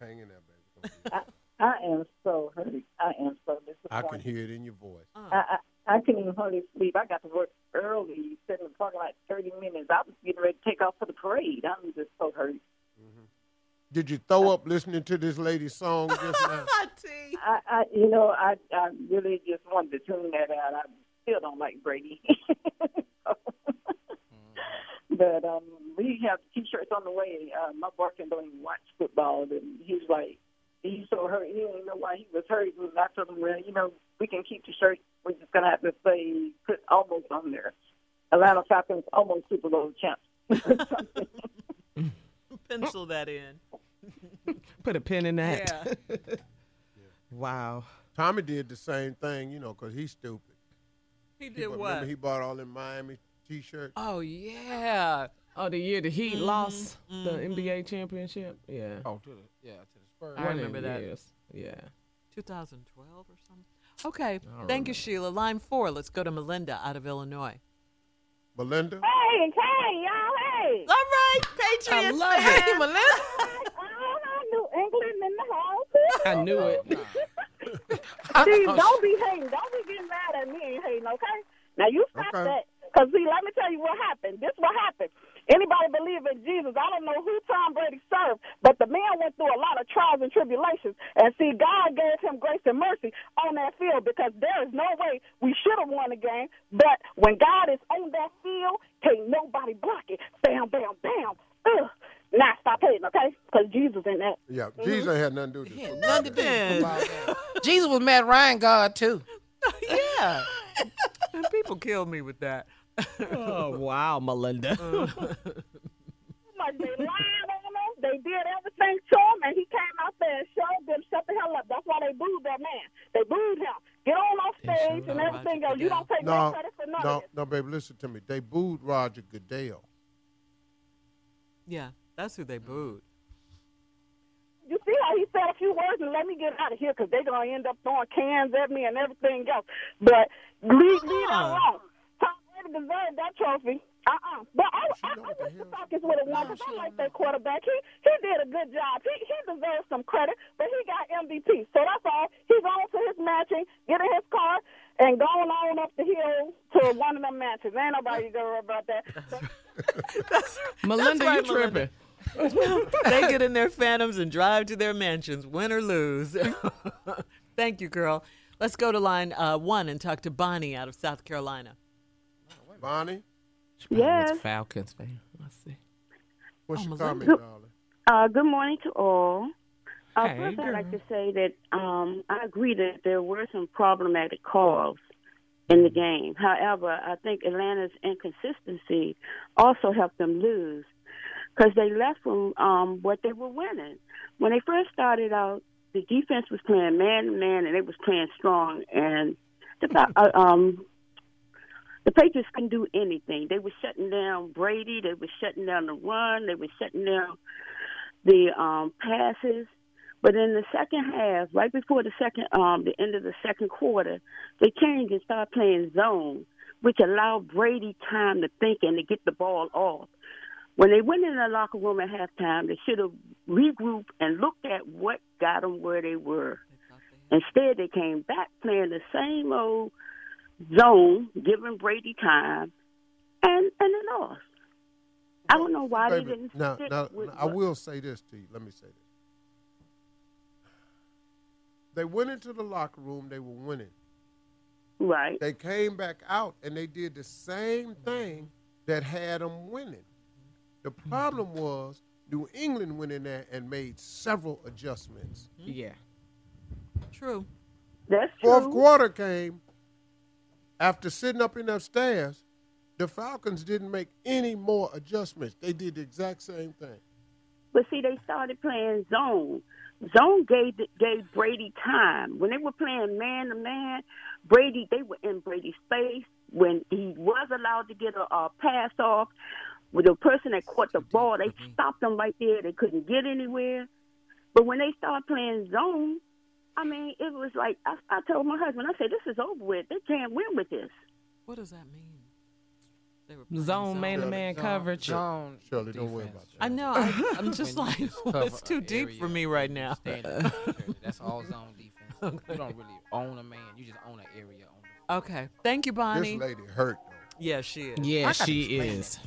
Hang in there, baby. I, I am so hurt. I am so disappointed. I can hear it in your voice. Oh. I, I I couldn't even hardly sleep. I got to work early. Sitting in the parking lot thirty minutes. I was getting ready to take off for the parade. I'm just so hurt. Mm-hmm. Did you throw up listening to this lady's song just now? I, I, you know, I, I really just wanted to tune that out. I still don't like Brady. So, mm. But um, we have T-shirts on the way. Uh, my boyfriend don't even watch football, and he's like, he's so hurt. He didn't know why he was hurt. And I told him, well, you know, we can keep the shirt. We're just going to have to say, put almost on there. Atlanta Falcons almost Super Bowl champs. Pencil that in. Put a pin in that. Yeah. Yeah. Wow. Tommy did the same thing, you know, because he's stupid. He did People, what? Remember he bought all them Miami T-shirts? Oh, yeah. Oh, the year the Heat mm-hmm. lost mm-hmm. the N B A championship? Yeah. Oh, to the, yeah, to the Spurs. I, I remember that. Years. Yeah. twenty twelve or something. Okay. Thank remember. you, Sheila. Line four, let's go to Melinda out of Illinois. Melinda? Hey, hey, y'all. All right, Patriots. I love it. Hey, Melinda. I New England in the house. I knew it. See, don't be hating. Don't be getting mad at me and hating, okay? Now, you stop okay. that. Because, see, let me tell you what happened. This is what happened. Anybody believe in Jesus? I don't know who Tom Brady served, but the man went through a lot of trials and tribulations. And, see, God gave him grace and mercy on that field because there is no way we should have won the game. But when God is on that field, can't nobody block it. Bam, bam, bam. Ugh. Now, stop hating, okay? Because Jesus in that. Yeah, mm-hmm. Jesus had nothing to do with this. He had nothing to do. Jesus was Matt Ryan God, too. Yeah. People killed me with that. Oh, wow, Melinda. Uh. They lied on him. They did everything to him, and he came out there and showed them, shut the hell up. That's why they booed that man. They booed him. Get on off stage and everything else. You don't take no credit for nothing. No, no, baby, listen to me. They booed Roger Goodell. Yeah, that's who they booed. You see how he said a few words and let me get out of here because they're going to end up throwing cans at me and everything else. But leave me alone. Deserved that trophy. Uh-uh. But I, I, I wish the Falcons would have won because I like that quarterback. He he did a good job. He he deserves some credit, but he got M V P. So that's all. He's on to his matching, get in his car, and going on up the hill to one of them matches. Ain't nobody going about that. That's, Melinda, that's right, you tripping. Melinda. They get in their phantoms and drive to their mansions, win or lose. Thank you, girl. Let's go to line uh, one and talk to Bonnie out of South Carolina. Bonnie? Yes. Falcons fan. Let's see. What's oh, your comment, good, darling? Uh, good morning to all. Uh, hey, first, girl. I'd like to say that um, I agree that there were some problematic calls in the game. However, I think Atlanta's inconsistency also helped them lose because they left from um, what they were winning. When they first started out, the defense was playing man-to-man, and they was playing strong. And the uh, um. The Patriots couldn't do anything. They were shutting down Brady. They were shutting down the run. They were shutting down the um, passes. But in the second half, right before the second, um, the end of the second quarter, they changed and started playing zone, which allowed Brady time to think and to get the ball off. When they went in the locker room at halftime, they should have regrouped and looked at what got them where they were. Instead, they came back playing the same old zone, giving Brady time, and and the North. I don't know why Baby, they didn't now, stick now, with now, I will say this to you. Let me say this. They went into the locker room. They were winning. Right. They came back out, and they did the same thing that had them winning. The problem was New England went in there and made several adjustments. Yeah. True. That's true. Fourth quarter came. After sitting up in upstairs, the Falcons didn't make any more adjustments. They did the exact same thing. But, see, they started playing zone. Zone gave gave Brady time. When they were playing man-to-man, Brady, they were in Brady's space. When he was allowed to get a, a pass off, with the person that caught the ball, they stopped him right there. They couldn't get anywhere. But when they started playing zone, I mean, it was like, I, I told my husband, I said, this is over with. They can't win with this. What does that mean? Zone, zone man-to-man zone, coverage. Zone. Shirley, don't worry about that. I know. I, I'm just like, well, it's too deep for me right now. That's all zone defense. You don't really own a man. You just own an area. Okay. Thank you, Bonnie. This lady hurt. Yeah, she is. Yeah, she is. It.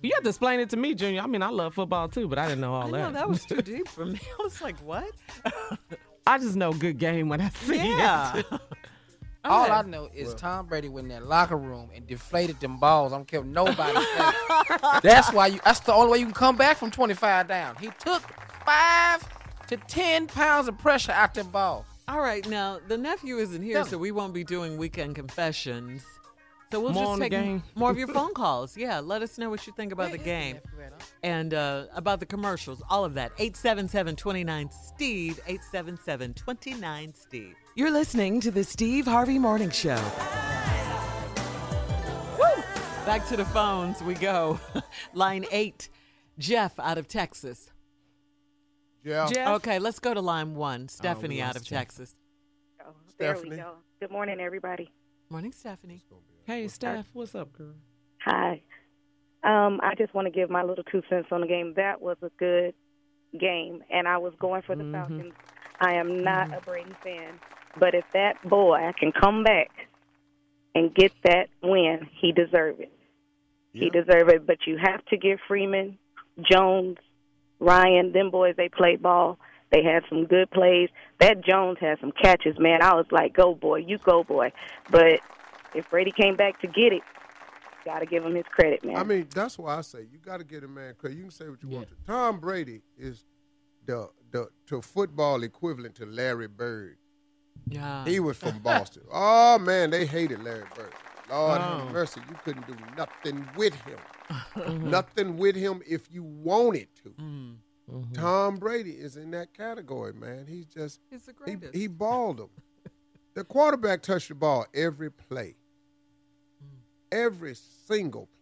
You have to explain it to me, Junior. I mean, I love football, too, but I didn't know all I that. I know. That was too deep for me. I was like, what? I just know good game when I see yeah. it. Yeah. All okay. I know is well, Tom Brady went in that locker room and deflated them balls. I don't care if nobody said. That's why you. That's the only way you can come back from twenty-five down. He took five to ten pounds of pressure out them balls. All right, now the nephew isn't here, no. so we won't be doing weekend confessions. So we'll more just take game. more of your phone calls. Yeah, let us know what you think about yeah, the game and uh, about the commercials, all of that. eight seven seven, two nine, S T E V E, eight seven seven, two nine, S T E V E. You're listening to the Steve Harvey Morning Show. Woo! Back to the phones we go. Line eight, Jeff out of Texas. Jeff. Jeff. Okay, let's go to line one. Stephanie uh, out of Jeff. Texas. Oh, there Stephanie. we go. Good morning, everybody. Morning, Stephanie. Hey, Steph, what's up, girl? Hi. Um, I just want to give my little two cents on the game. That was a good game, and I was going for the mm-hmm. Falcons. I am not mm-hmm. a Brady fan, but if that boy can come back and get that win, he deserves it. Yeah. He deserves it, but you have to give Freeman, Jones, Ryan, them boys, they played ball. They had some good plays. That Jones had some catches, man. I was like, go, boy. You go, boy. But if Brady came back to get it, got to give him his credit, man. I mean, that's why I say you got to get a man credit. You can say what you yeah. want to. Tom Brady is the the to football equivalent to Larry Bird. Yeah. He was from Boston. Oh, man, they hated Larry Bird. Lord oh. have mercy, you couldn't do nothing with him. Mm-hmm. Nothing with him if you wanted to. Mm-hmm. Tom Brady is in that category, man. He's just He's the greatest. He, he balled him. The quarterback touched the ball every play. Every single play.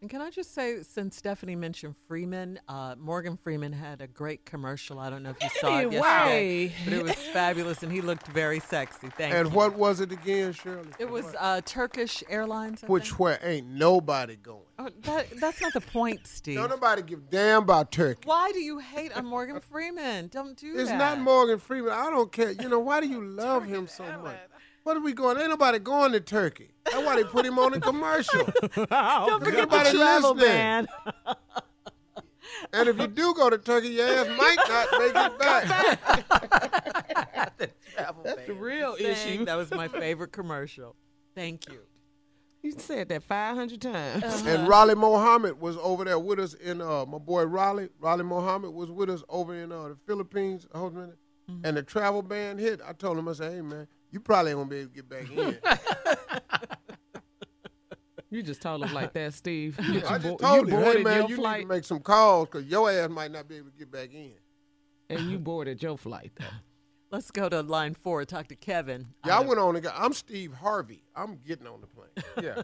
And can I just say, since Stephanie mentioned Freeman, uh, Morgan Freeman had a great commercial. I don't know if you saw it yesterday, but it was fabulous, and he looked very sexy. Thank you. And what was it again, Shirley? It was uh, Turkish Airlines, I think. Which where ain't nobody going. Oh, that, that's not the point, Steve. Don't nobody give a damn about Turkey. Why do you hate on Morgan Freeman? Don't do that. It's not Morgan Freeman. I don't care. You know, why do you love him so much? What are we going? Ain't nobody going to Turkey. That's why they put him on a commercial. Don't forget the travel ban. And if you do go to Turkey, your ass might not make it back. the That's band. the real Dang, issue. That was my favorite commercial. Thank you. You said that five hundred times. Uh-huh. And Raleigh Mohammed was over there with us in, uh, my boy Raleigh. Raleigh Mohammed was with us over in uh, the Philippines. Hold a minute. Mm-hmm. And the travel ban hit. I told him, I said, hey, man. You probably ain't going to be able to get back in. You just told him like that, Steve. You I just bo- told you him, hey, man, you flight. need to make some calls because your ass might not be able to get back in. And you boarded your flight, though. Let's go to line four and talk to Kevin. Yeah, I, I went on and got, I'm Steve Harvey. I'm getting on the plane. Yeah.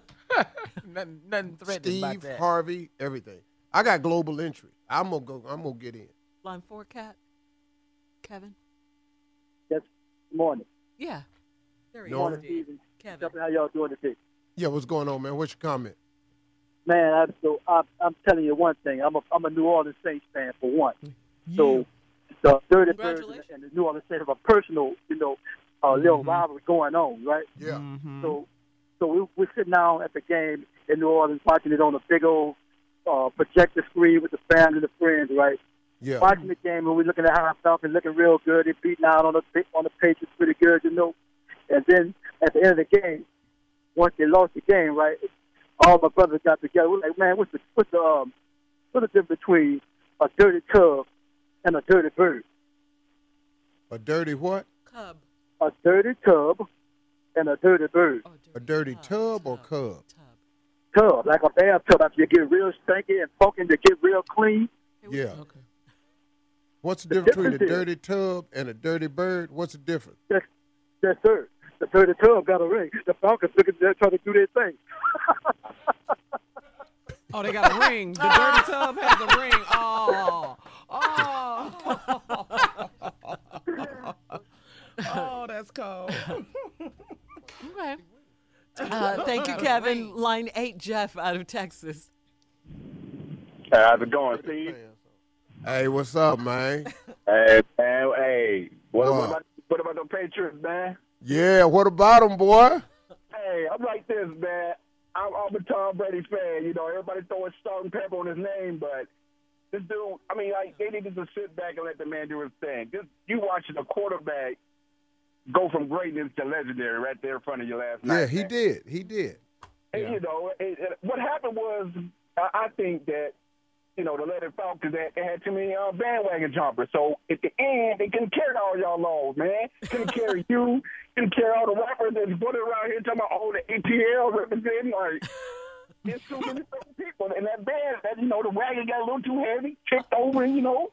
nothing, nothing threatening about that. Steve Harvey, everything. I got global entry. I'm going to go. I'm going to get in. Line four, Kat. Kevin. Yes, morning. Yeah. There he no. is, Kevin. Kevin. How y'all doing today? Yeah, what's going on, man? What's your comment? Man, I, so I, I'm telling you one thing. I'm a, I'm a New Orleans Saints fan for one. Yeah. So the Dirty Birds and the New Orleans Saints have a personal, you know, uh, little mm-hmm. rivalry going on, right? Yeah. Mm-hmm. So so we, we're sitting down at the game, in New Orleans watching it on a big old uh, projector screen with the family and the friends, right? Yeah. Watching the game, and we're looking at how our Falcons looking real good. They're beating out on the, on the Patriots pretty good, you know. And then at the end of the game, once they lost the game, right, all my brothers got together. We're like, man, what's the what's the um, what's the difference between a dirty cub and a dirty bird? A dirty what? Cub. A dirty cub and a dirty bird. Oh, dirty a dirty tub, tub or cub? Tub. Tub, like a bathtub. After you get real stinky and funky, to get real clean. Yeah. Okay. What's the, the difference between a dirty is, tub and a dirty bird? What's the difference? Yes, yes sir. The dirty tub got a ring. The Falcons look at that, trying to do their thing. Oh, they got a ring. The dirty tub has a ring. Oh, oh, oh, that's cold. Okay. Uh, thank you, Kevin. Line eight, Jeff out of Texas. Hey, how's it going, Steve? Hey, what's up, man? Hey, man. Hey, what, what about what about the Patriots, man? Yeah, what about them, boy? Hey, I'm like this, man. I'm, I'm a Tom Brady fan. You know, everybody throwing salt and pepper on his name, but this dude, I mean, like, they need to just sit back and let the man do his thing. This, you watching a quarterback go from greatness to legendary right there in front of you last night. Yeah, he man. did. He did. And, yeah. you know, it, it, what happened was, I, I think that, you know, the Atlanta Falcons, they had too many uh, bandwagon jumpers. So, at the end, they couldn't carry all y'all loads, man. Couldn't carry you. Couldn't carry all the rappers that's running around here talking about all the A T L representing. Like, there's too many people. And that band, that, you know, the wagon got a little too heavy, tripped over, you know.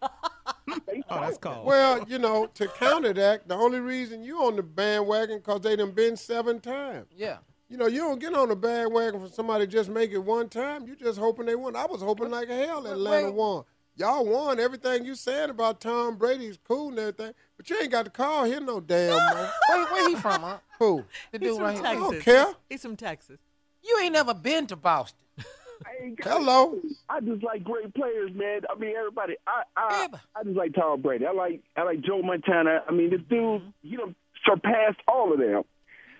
They oh, that's cold. Well, you know, to counter that, the only reason you on the bandwagon because they done been seven times. Yeah. You know, you don't get on the bandwagon for somebody just make it one time. You just hoping they win. I was hoping like hell Atlanta Wait. won. Y'all won. Everything you said about Tom Brady's cool and everything, but you ain't got to call him no damn man. Where, where he from, huh? Who? The dude He's from right Texas. Here. I don't care. He's from Texas. You ain't never been to Boston. I ain't got Hello. It. I just like great players, man. I mean, everybody. I I, I just like Tom Brady. I like I like Joe Montana. I mean, this dude, he done surpassed all of them.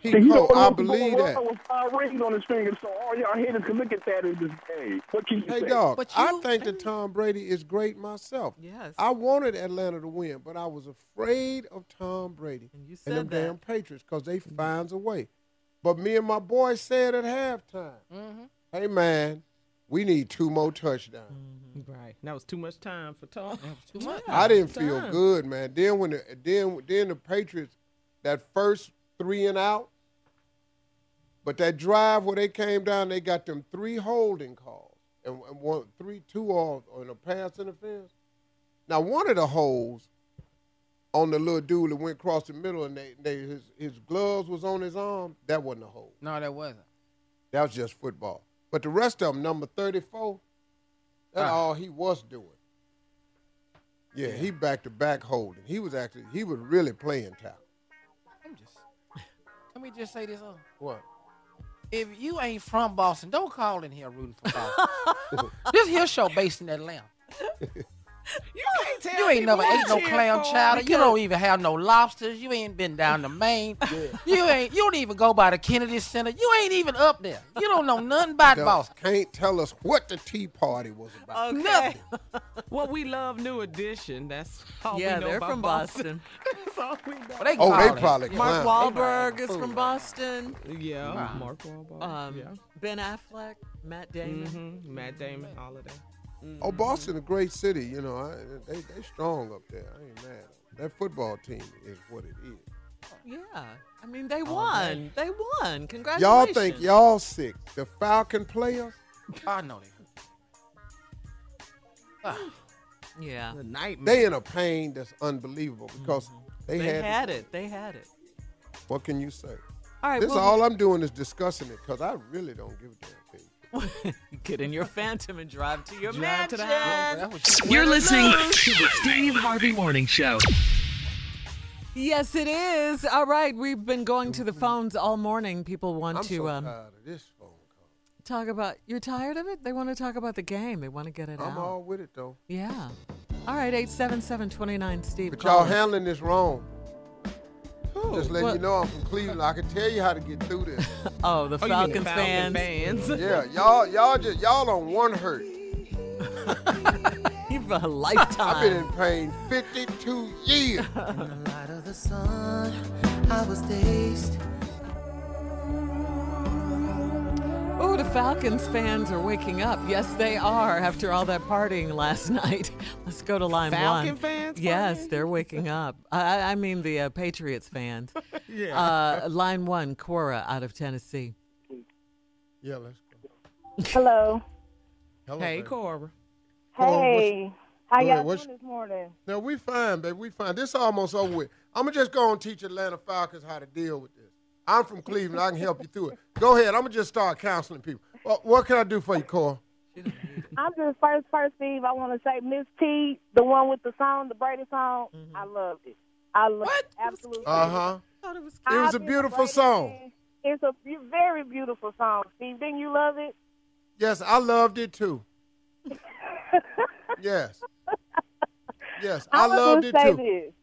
He you know, I believe that. With five rings on his fingers, so all y'all haters can look at that and just, hey, what can you hey, say? Hey, dog, you, I think hey. that Tom Brady is great myself. Yes. I wanted Atlanta to win, but I was afraid of Tom Brady and, you said and them that. damn Patriots because they mm-hmm. finds a way. But me and my boys said at halftime, mm-hmm. hey, man, we need two more touchdowns. Mm-hmm. Right. That was too much time for Tom. Too much. I didn't feel time. good, man. Then when the, then, then the Patriots, that first three and out, but that drive where they came down, they got them three holding calls and, and one, three, two off on a pass interference. Now, one of the holds on the little dude that went across the middle and they, they his, his gloves was on his arm, that wasn't a hold. No, that wasn't. That was just football. But the rest of them, number thirty-four, that's uh-huh. all he was doing. Yeah, he back-to-back holding. He was actually, he was really playing tackle. I'm just, let me just say this on. What? If you ain't from Boston, don't call in here rooting for Boston. This here show based in Atlanta. You can't tell You ain't never ate no clam chowder. You don't even have no lobsters. You ain't been down to Maine. Yeah. You ain't. You don't even go by the Kennedy Center. You ain't even up there. You don't know nothing about don't, Boston. Can't tell us what the Tea Party was about. Okay. Nothing. Well, we love New Edition. That's all yeah, we know about Boston. Yeah, they're from Boston. That's all we know. Well, they oh, they it. probably Mark Wahlberg is from Boston. Yeah, wow. Mark Wahlberg. Um, yeah. Ben Affleck, Matt Damon. Mm-hmm. Matt Damon, all of that. Mm-hmm. Oh, Boston's a great city. You know, I, they they strong up there. I ain't mad. That football team is what it is. Yeah. I mean, they won. Oh, they won. Congratulations. Y'all think y'all sick. The Falcon players? I know they. Yeah. The nightmare. They in a pain that's unbelievable because mm-hmm. they, they had, had it. it. They had it. What can you say? All right. This well, all I'm doing is discussing it because I really don't give a damn. Get in your Phantom and drive to your drive mansion. To the You're listening to the Steve Harvey Morning Show. Yes, it is. All right, we've been going to the phones all morning. People want I'm to so um, tired of this phone call. Talk about. You're tired of it? They want to talk about the game. They want to get it I'm out. I'm all with it though. Yeah. All right, eight seven seven twenty nine Steve. But y'all us. handling this wrong. I'm just letting what? you know I'm from Cleveland. I can tell you how to get through this. Oh, the oh, Falcons Falcon fans. fans. Yeah, y'all, y'all just y'all on one hurt. You for a lifetime. I've been in pain fifty-two years. In the light of the sun, I was dazed. Oh, the Falcons fans are waking up. Yes, they are, after all that partying last night. Let's go to line Falcon one. Falcon fans? Yes, partying? They're waking up. I, I mean the uh, Patriots fans. Yeah. Uh, line one, Cora out of Tennessee. Yeah, let's go. Hello. Hello hey, baby. Cora. Hey. How y'all doing this morning? No, we fine, baby. We fine. This is almost over with. I'm going to just go and teach Atlanta Falcons how to deal with this. I'm from Cleveland. I can help you through it. Go ahead. I'm going to just start counseling people. What, what can I do for you, Cora? I'm just first, first, Steve. I want to say Miss T, the one with the song, the Brady song. Mm-hmm. I loved it. I loved what? it. Absolutely. Uh-huh. It was, it was a beautiful song. Fan. It's a very beautiful song, Steve. Didn't you love it? Yes, I loved it, too. Yes. Yes, I loved it, too. This.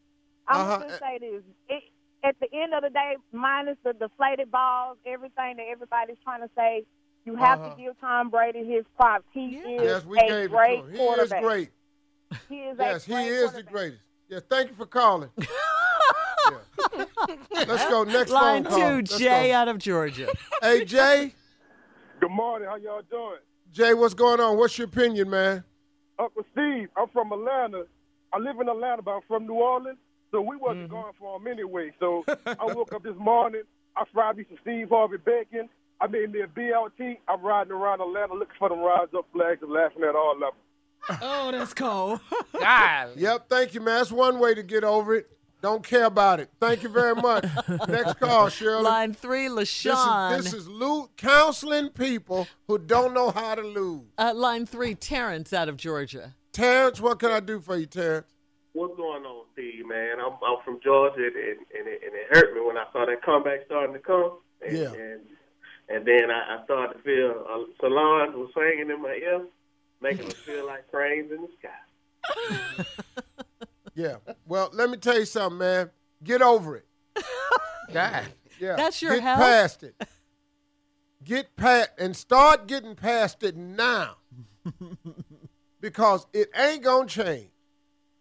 I'm uh-huh. going to say this. It, At the end of the day, minus the deflated balls, everything that everybody's trying to say, you have uh-huh. to give Tom Brady his props. He yeah. is yes, we a gave great he quarterback. He is great. He is yes, a great he is the greatest. Yes, thank you for calling. Yeah. Let's go next Line phone call. Line two, Let's Jay go. out of Georgia. Hey, Jay. Good morning. How y'all doing? Jay, what's going on? What's your opinion, man? Uncle Steve, I'm from Atlanta. I live in Atlanta, but I'm from New Orleans. So we wasn't mm-hmm. going for him anyway. So I woke up this morning. I fried me some Steve Harvey bacon. I made me a B L T. I'm riding around Atlanta looking for them rise up flags and laughing at all of them. Oh, that's cold. God. Yep, thank you, man. That's one way to get over it. Don't care about it. Thank you very much. Next call, Shirley. Line three, LaShawn. This is, this is lo- counseling people who don't know how to lose. Uh, line three, Terrence out of Georgia. Terrence, what can I do for you, Terrence? What's going on, Steve, man? I'm, I'm from Georgia, and, and, it, and it hurt me when I saw that comeback starting to come. And, yeah. and, and then I, I started to feel uh, salons were swinging in my ear, making me feel like cranes in the sky. Yeah. Well, let me tell you something, man. Get over it. God. Yeah. That's your Get help? past it. Get past and start getting past it now because it ain't going to change.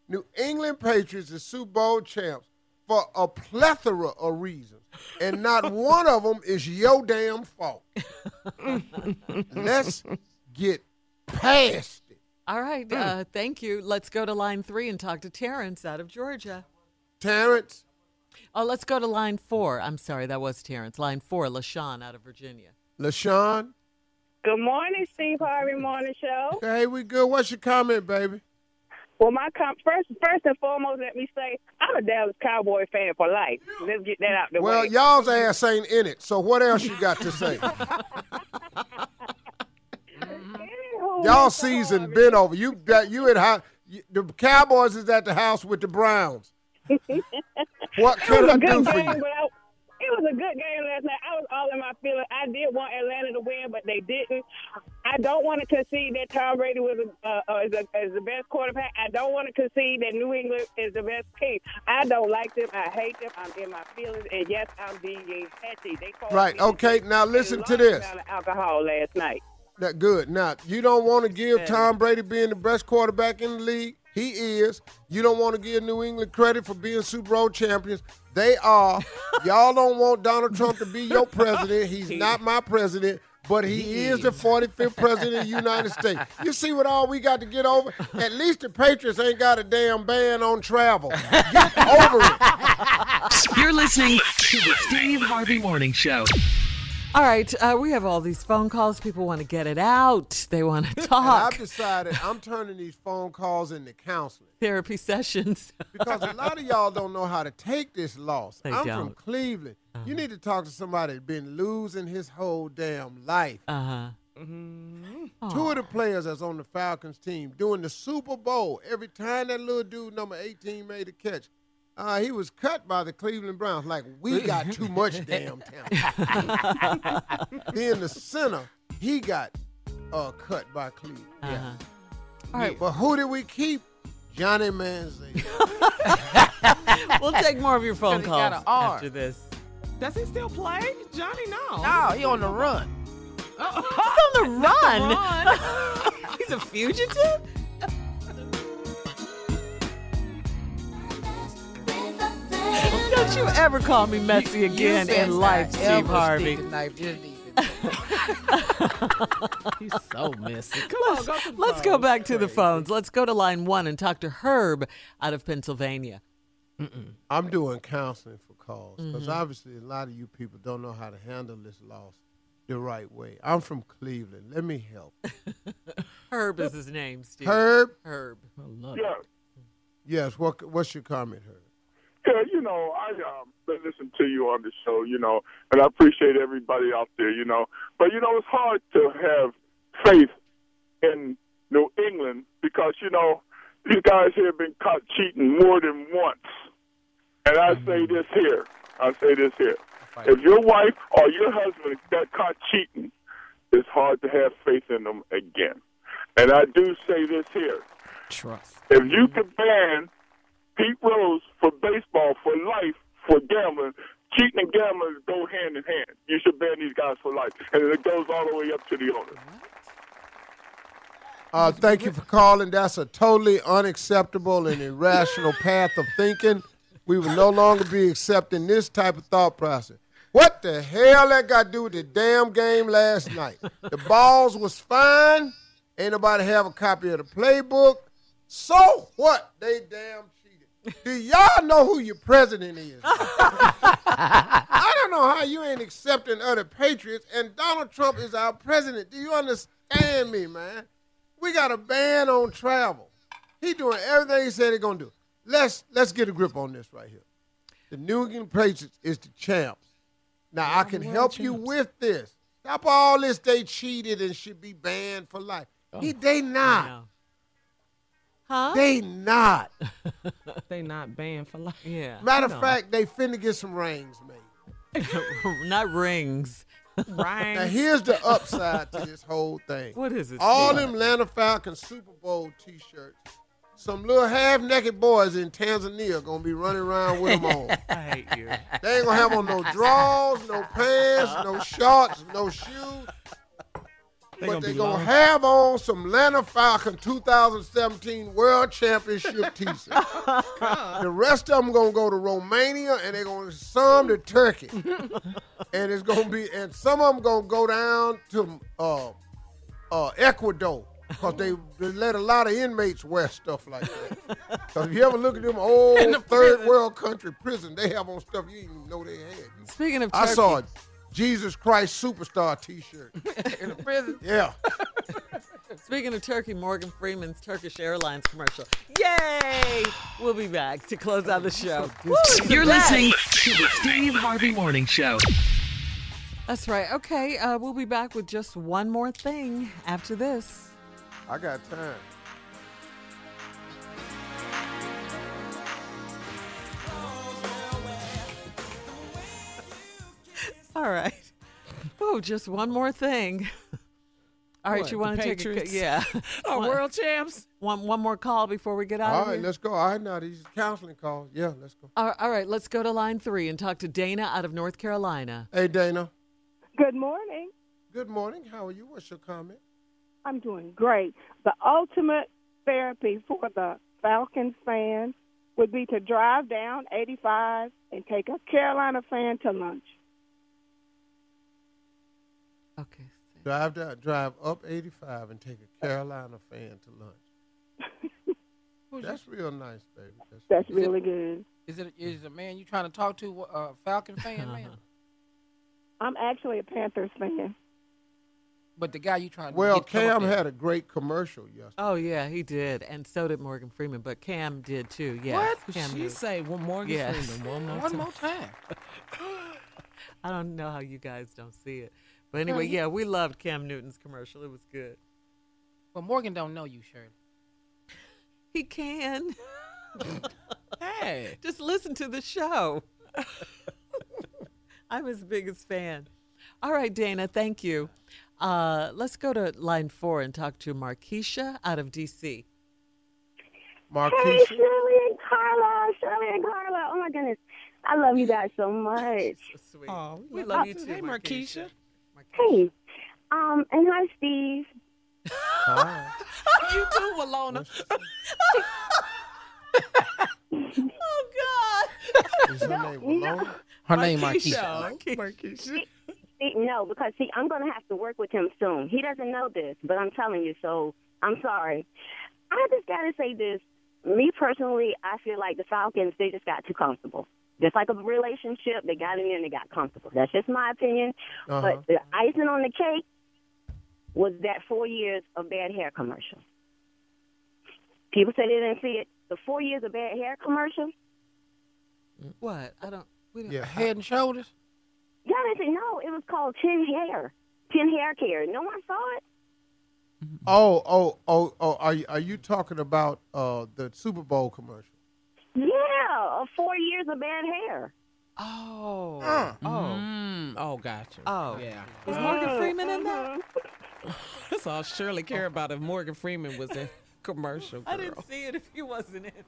New England Patriots is Super Bowl champs for a plethora of reasons, and not one of them is your damn fault. Let's get past it. All right, uh, thank you. Let's go to line three and talk to Terrence out of Georgia. Terrence? Oh, let's go to line four. I'm sorry, that was Terrence. Line four, LaShawn out of Virginia. LaShawn? Good morning, Steve Harvey Morning Show. Hey, we good. What's your comment, baby? Well, my comp- first first and foremost, let me say, I'm a Dallas Cowboy fan for life. Let's get that out the well, way. Well, y'all's ass ain't in it, so what else you got to say? Y'all season been over. You got you at house. The Cowboys is at the house with the Browns. What could I do for you? It was a good game last night. I was all in my feelings. I did want Atlanta to win, but they didn't. I don't want to concede that Tom Brady was a, uh, uh, is, a, is the best quarterback. I don't want to concede that New England is the best team. I don't like them. I hate them. I'm in my feelings. And, yes, I'm being petty. They called right. me okay, now listen to this. Amount of alcohol last night. That good. Now, you don't want to give Tom Brady being the best quarterback in the league. He is. You don't want to give New England credit for being Super Bowl champions. They are. Y'all don't want Donald Trump to be your president. He's not my president, but he is the forty-fifth president of the United States. You see what all we got to get over? At least the Patriots ain't got a damn ban on travel. Get over it. You're listening to the Steve Harvey Morning Show. All right, uh, we have all these phone calls. People want to get it out. They want to talk. I've decided I'm turning these phone calls into counseling. Therapy sessions. Because a lot of y'all don't know how to take this loss. They I'm don't. from Cleveland. Uh-huh. You need to talk to somebody that's been losing his whole damn life. Uh-huh. Mm-hmm. Two of the players that's on the Falcons team doing the Super Bowl, every time that little dude, number eighteen, made a catch, Uh, he was cut by the Cleveland Browns. Like, we got too much damn talent. Then the center, he got uh, cut by Cleveland. Uh-huh. Yeah. All right. But who did we keep? Johnny Manziel. We'll take more of your phone calls after this. Does he still play? Johnny, no. No, he on the run. Oh. He's on the run. The run. He's a fugitive? Don't you ever call me messy again in life, Steve Harvey. He's so messy. Come on, go to the let's go back to the phones. Let's go to line one and talk to Herb out of Pennsylvania. Mm-mm. I'm doing counseling for calls because mm-hmm. obviously a lot of you people don't know how to handle this loss the right way. I'm from Cleveland. Let me help. Herb is his name, Steve. Herb. Herb. I love yeah. it. Yes. What, what's your comment, Herb? Yeah, you know, I um, been listening to you on the show, you know, and I appreciate everybody out there, you know. But, you know, it's hard to have faith in New England because, you know, these guys here have been caught cheating more than once. And I say this here. I say this here. If your wife or your husband got caught cheating, it's hard to have faith in them again. And I do say this here. Trust. If you can ban Pete Rose for baseball, for life, for gambling, cheating and gambling go hand in hand. You should ban these guys for life. And it goes all the way up to the owner. Uh, thank you for calling. That's a totally unacceptable and irrational path of thinking. We will no longer be accepting this type of thought process. What the hell that got to do with the damn game last night? The balls was fine. Ain't nobody have a copy of the playbook. So what? They damn cheated. Do y'all know who your president is? I don't know how you ain't accepting other patriots, and Donald Trump is our president. Do you understand me, man? We got a ban on travel. He doing everything he said he gonna do. Let's let's get a grip on this right here. The New England Patriots is the champs. Now oh, I can help champs. you with this. Stop all this. They cheated and should be banned for life. Oh, he, they not. Huh? They not. They not banned for life. Yeah. Matter of fact, they finna get some rings made. Not rings. Right. Now, here's the upside to this whole thing. What is it? All them Atlanta Falcons Super Bowl T-shirts. Some little half-naked boys in Tanzania going to be running around with them on. I hate you. They ain't going to have on no drawers, no pants, no shorts, no shoes. They but they're going to have on some Atlanta Falcon two thousand seventeen World Championship T-shirts. The rest of them going to go to Romania, and they're going to some to Turkey. And it's going to be, and some of them going to go down to uh, uh, Ecuador because they let a lot of inmates wear stuff like that. Because if you ever look at them old the third world country prison, they have on stuff you didn't even know they had. Speaking of Turkey. I saw it. Jesus Christ Superstar T-shirt. In the prison? Yeah. Speaking of Turkey, Morgan Freeman's Turkish Airlines commercial. Yay! We'll be back to close out the show. Woo, you're listening to the Steve Harvey Morning Show. That's right. Okay, uh, we'll be back with just one more thing after this. I got time. All right. Oh, just one more thing. All right, what, you want to take a yeah? Oh, world champs. One one more call before we get out. All of right, here? Let's go. All right, now these counseling calls. Yeah, let's go. All right, all right, let's go to line three and talk to Dana out of North Carolina. Hey, Dana. Good morning. Good morning. How are you? What's your comment? I'm doing great. The ultimate therapy for the Falcons fan would be to drive down eighty-five and take a Carolina fan to lunch. Okay. Drive down, drive up eighty-five and take a Carolina fan to lunch. That's real nice, baby. That's, That's real really good. Is it is a man you trying to talk to, a uh, Falcon fan, uh-huh. man? I'm actually a Panthers fan. But the guy you trying to well, get Cam had a great commercial yesterday. Oh yeah, he did, and so did Morgan Freeman. But Cam did too. Yes. What Cam she did. say? Well, Morgan yes. Freeman one more one time. More time. I don't know how you guys don't see it. But anyway, yeah, we loved Cam Newton's commercial. It was good. But Morgan don't know you, Shirley. He can. Hey. Just listen to the show. I'm his biggest fan. All right, Dana, thank you. Uh, let's go to line four and talk to Markeisha out of D C Marquisha. Hey, Shirley and Carla, Shirley and Carla. Oh my goodness, I love you guys so much. So sweet. Oh, we, we love, love you too. Hey, Marquisha. Hey, um, and hi, Steve. Hi. You too, Walona. Oh God. Is her no, name no. Walona? Her Marquisha. name Marquisha. Marquisha. He, no, because see, I'm going to have to work with him soon. He doesn't know this, but I'm telling you, so I'm sorry. I just got to say this. Me personally, I feel like the Falcons, they just got too comfortable. Just like a relationship, they got in there and they got comfortable. That's just my opinion. Uh-huh. But the icing on the cake was that four years of bad hair commercial. People say they didn't see it. The four years of bad hair commercial. What? I don't. We don't yeah, Head and Shoulders. Yeah, they said, no, it was called Ten Hair. Ten Hair Care. No one saw it. Oh, oh, oh, oh. Are you, are you talking about uh, the Super Bowl commercial? Yeah, four years of bad hair. Oh. Uh, oh. Mm. Oh, gotcha. Oh, yeah. Was Morgan Freeman in that? That's all Shirley care about if Morgan Freeman was in commercial. Girl. I didn't see it if he wasn't in it.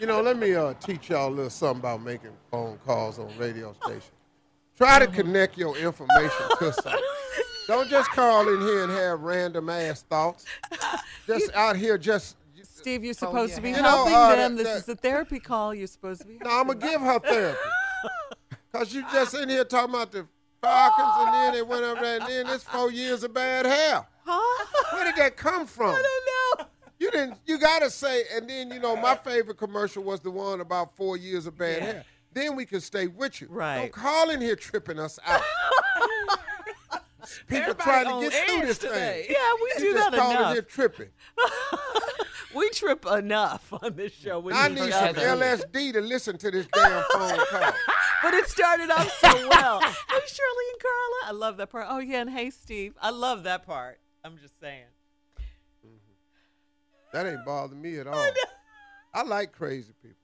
You know, let me uh, teach y'all a little something about making phone calls on radio stations. Try to connect your information to something. Don't just call in here and have random ass thoughts. Just you, out here, just. Steve, you're supposed oh, yeah. to be you helping know, uh, them. That, this that, is a therapy call. You're supposed to be. No, I'm gonna give her therapy. Cause you just in here talking about the Falcons, and then it went over there, and then it's four years of bad hair. Huh? Where did that come from? I don't know. You didn't. You gotta say, and then you know my favorite commercial was the one about four years of bad yeah. hair. Then we can stay with you. Right. Don't call in here tripping us out. People everybody trying to get through this today. Thing. Yeah, we you do just that call enough. Here tripping. We trip enough on this show. With I need some L S D to listen to this damn phone call. But it started off so well. Hey, Shirley and Carla, I love that part. Oh yeah, and hey, Steve, I love that part. I'm just saying. Mm-hmm. That ain't bothering me at all. I, I like crazy people.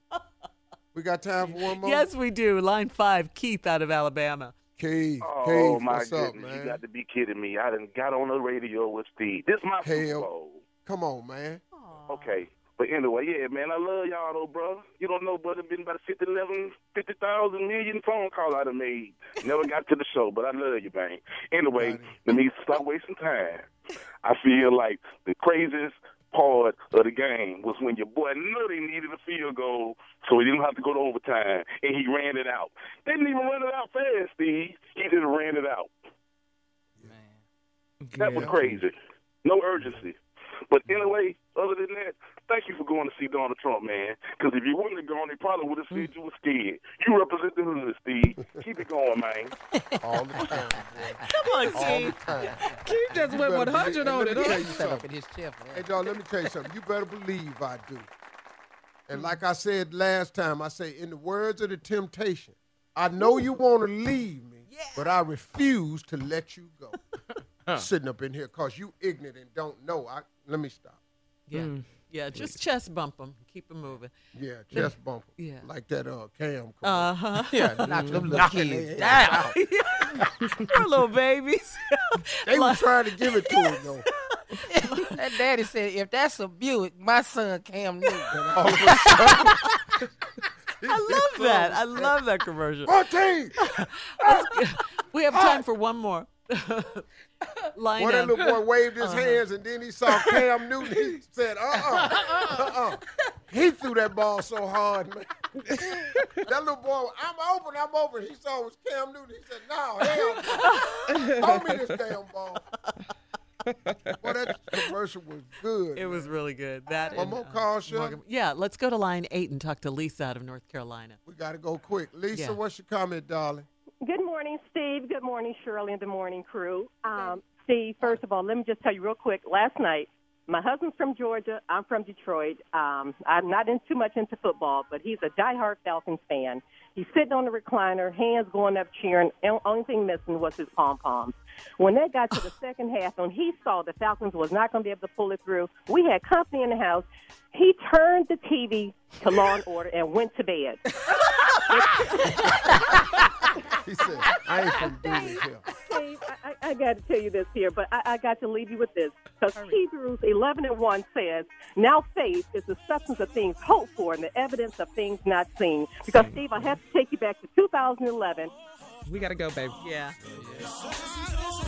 We got time for one more? Yes, we do. Line five, Keith out of Alabama. Keith, oh, Keith, my what's goodness. Up, man? You got to be kidding me. I done got on the radio with Steve. This is my Super Bowl. Come on, man. Aww. Okay. But anyway, yeah, man, I love y'all, though, brother. You don't know, brother, been about fifty thousand million phone calls I done made. Never got to the show, but I love you, man. Anyway, right. Let me stop wasting time. I feel like the craziest part of the game was when your boy knew they needed a field goal so he didn't have to go to overtime, and he ran it out. They didn't even run it out fast, Steve. He just ran it out. Man. That yeah. was crazy. No urgency. But anyway, other than that, thank you for going to see Donald Trump, man, because if you wouldn't have gone, they probably would have said you were scared. You represent the hood, Steve. Keep it going, man. All the time, boy. Come on, Steve. Keith just went one hundred on it. He sat up in his chair. Hey, dog, let me tell you something. You better believe I do. And like I said last time, I say, in the words of the Temptation, I know you want to leave me, yeah. but I refuse to let you go. Huh. Sitting up in here because you ignorant and don't know. I Let me stop. Yeah, mm. yeah. Just chest bump them. Keep them moving. Yeah, chest bump them. Yeah. Like that uh, Cam. Uh huh. Yeah, knock them little kids down. Poor little babies. They were trying to give it to him, though. That daddy said, if that's a Buick, my son Cam Newton. All of a sudden. I love that. I love that commercial. fourteen We have time for one more. Line One of the little boy waved his uh-huh. hands, and then he saw Cam Newton. He said, uh-uh, uh-uh. He threw that ball so hard, man. That little boy, I'm open, I'm open. He saw it was Cam Newton. He said, no, hell, throw me this damn ball. Boy, that commercial was good. It man. was really good. That One and, more call, uh, Sean? Yeah, let's go to line eight and talk to Lisa out of North Carolina. We got to go quick. Lisa, yeah. what's your comment, darling? Good morning, Steve. Good morning, Shirley, and the morning crew. Um, Steve, first of all, let me just tell you real quick. Last night, my husband's from Georgia. I'm from Detroit. Um, I'm not in too much into football, but he's a diehard Falcons fan. He's sitting on the recliner, hands going up, cheering. And only thing missing was his pom-poms. When they got to the second half, when he saw the Falcons was not going to be able to pull it through, we had company in the house. He turned the T V to Law and Order and went to bed. He said, I ain't from Booty Hill. Steve, I, I, I got to tell you this here, but I, I got to leave you with this. Because Hebrews eleven and one says, now faith is the substance of things hoped for and the evidence of things not seen. Because, Steve, I have to take you back to two thousand eleven. We got to go, babe. Yeah.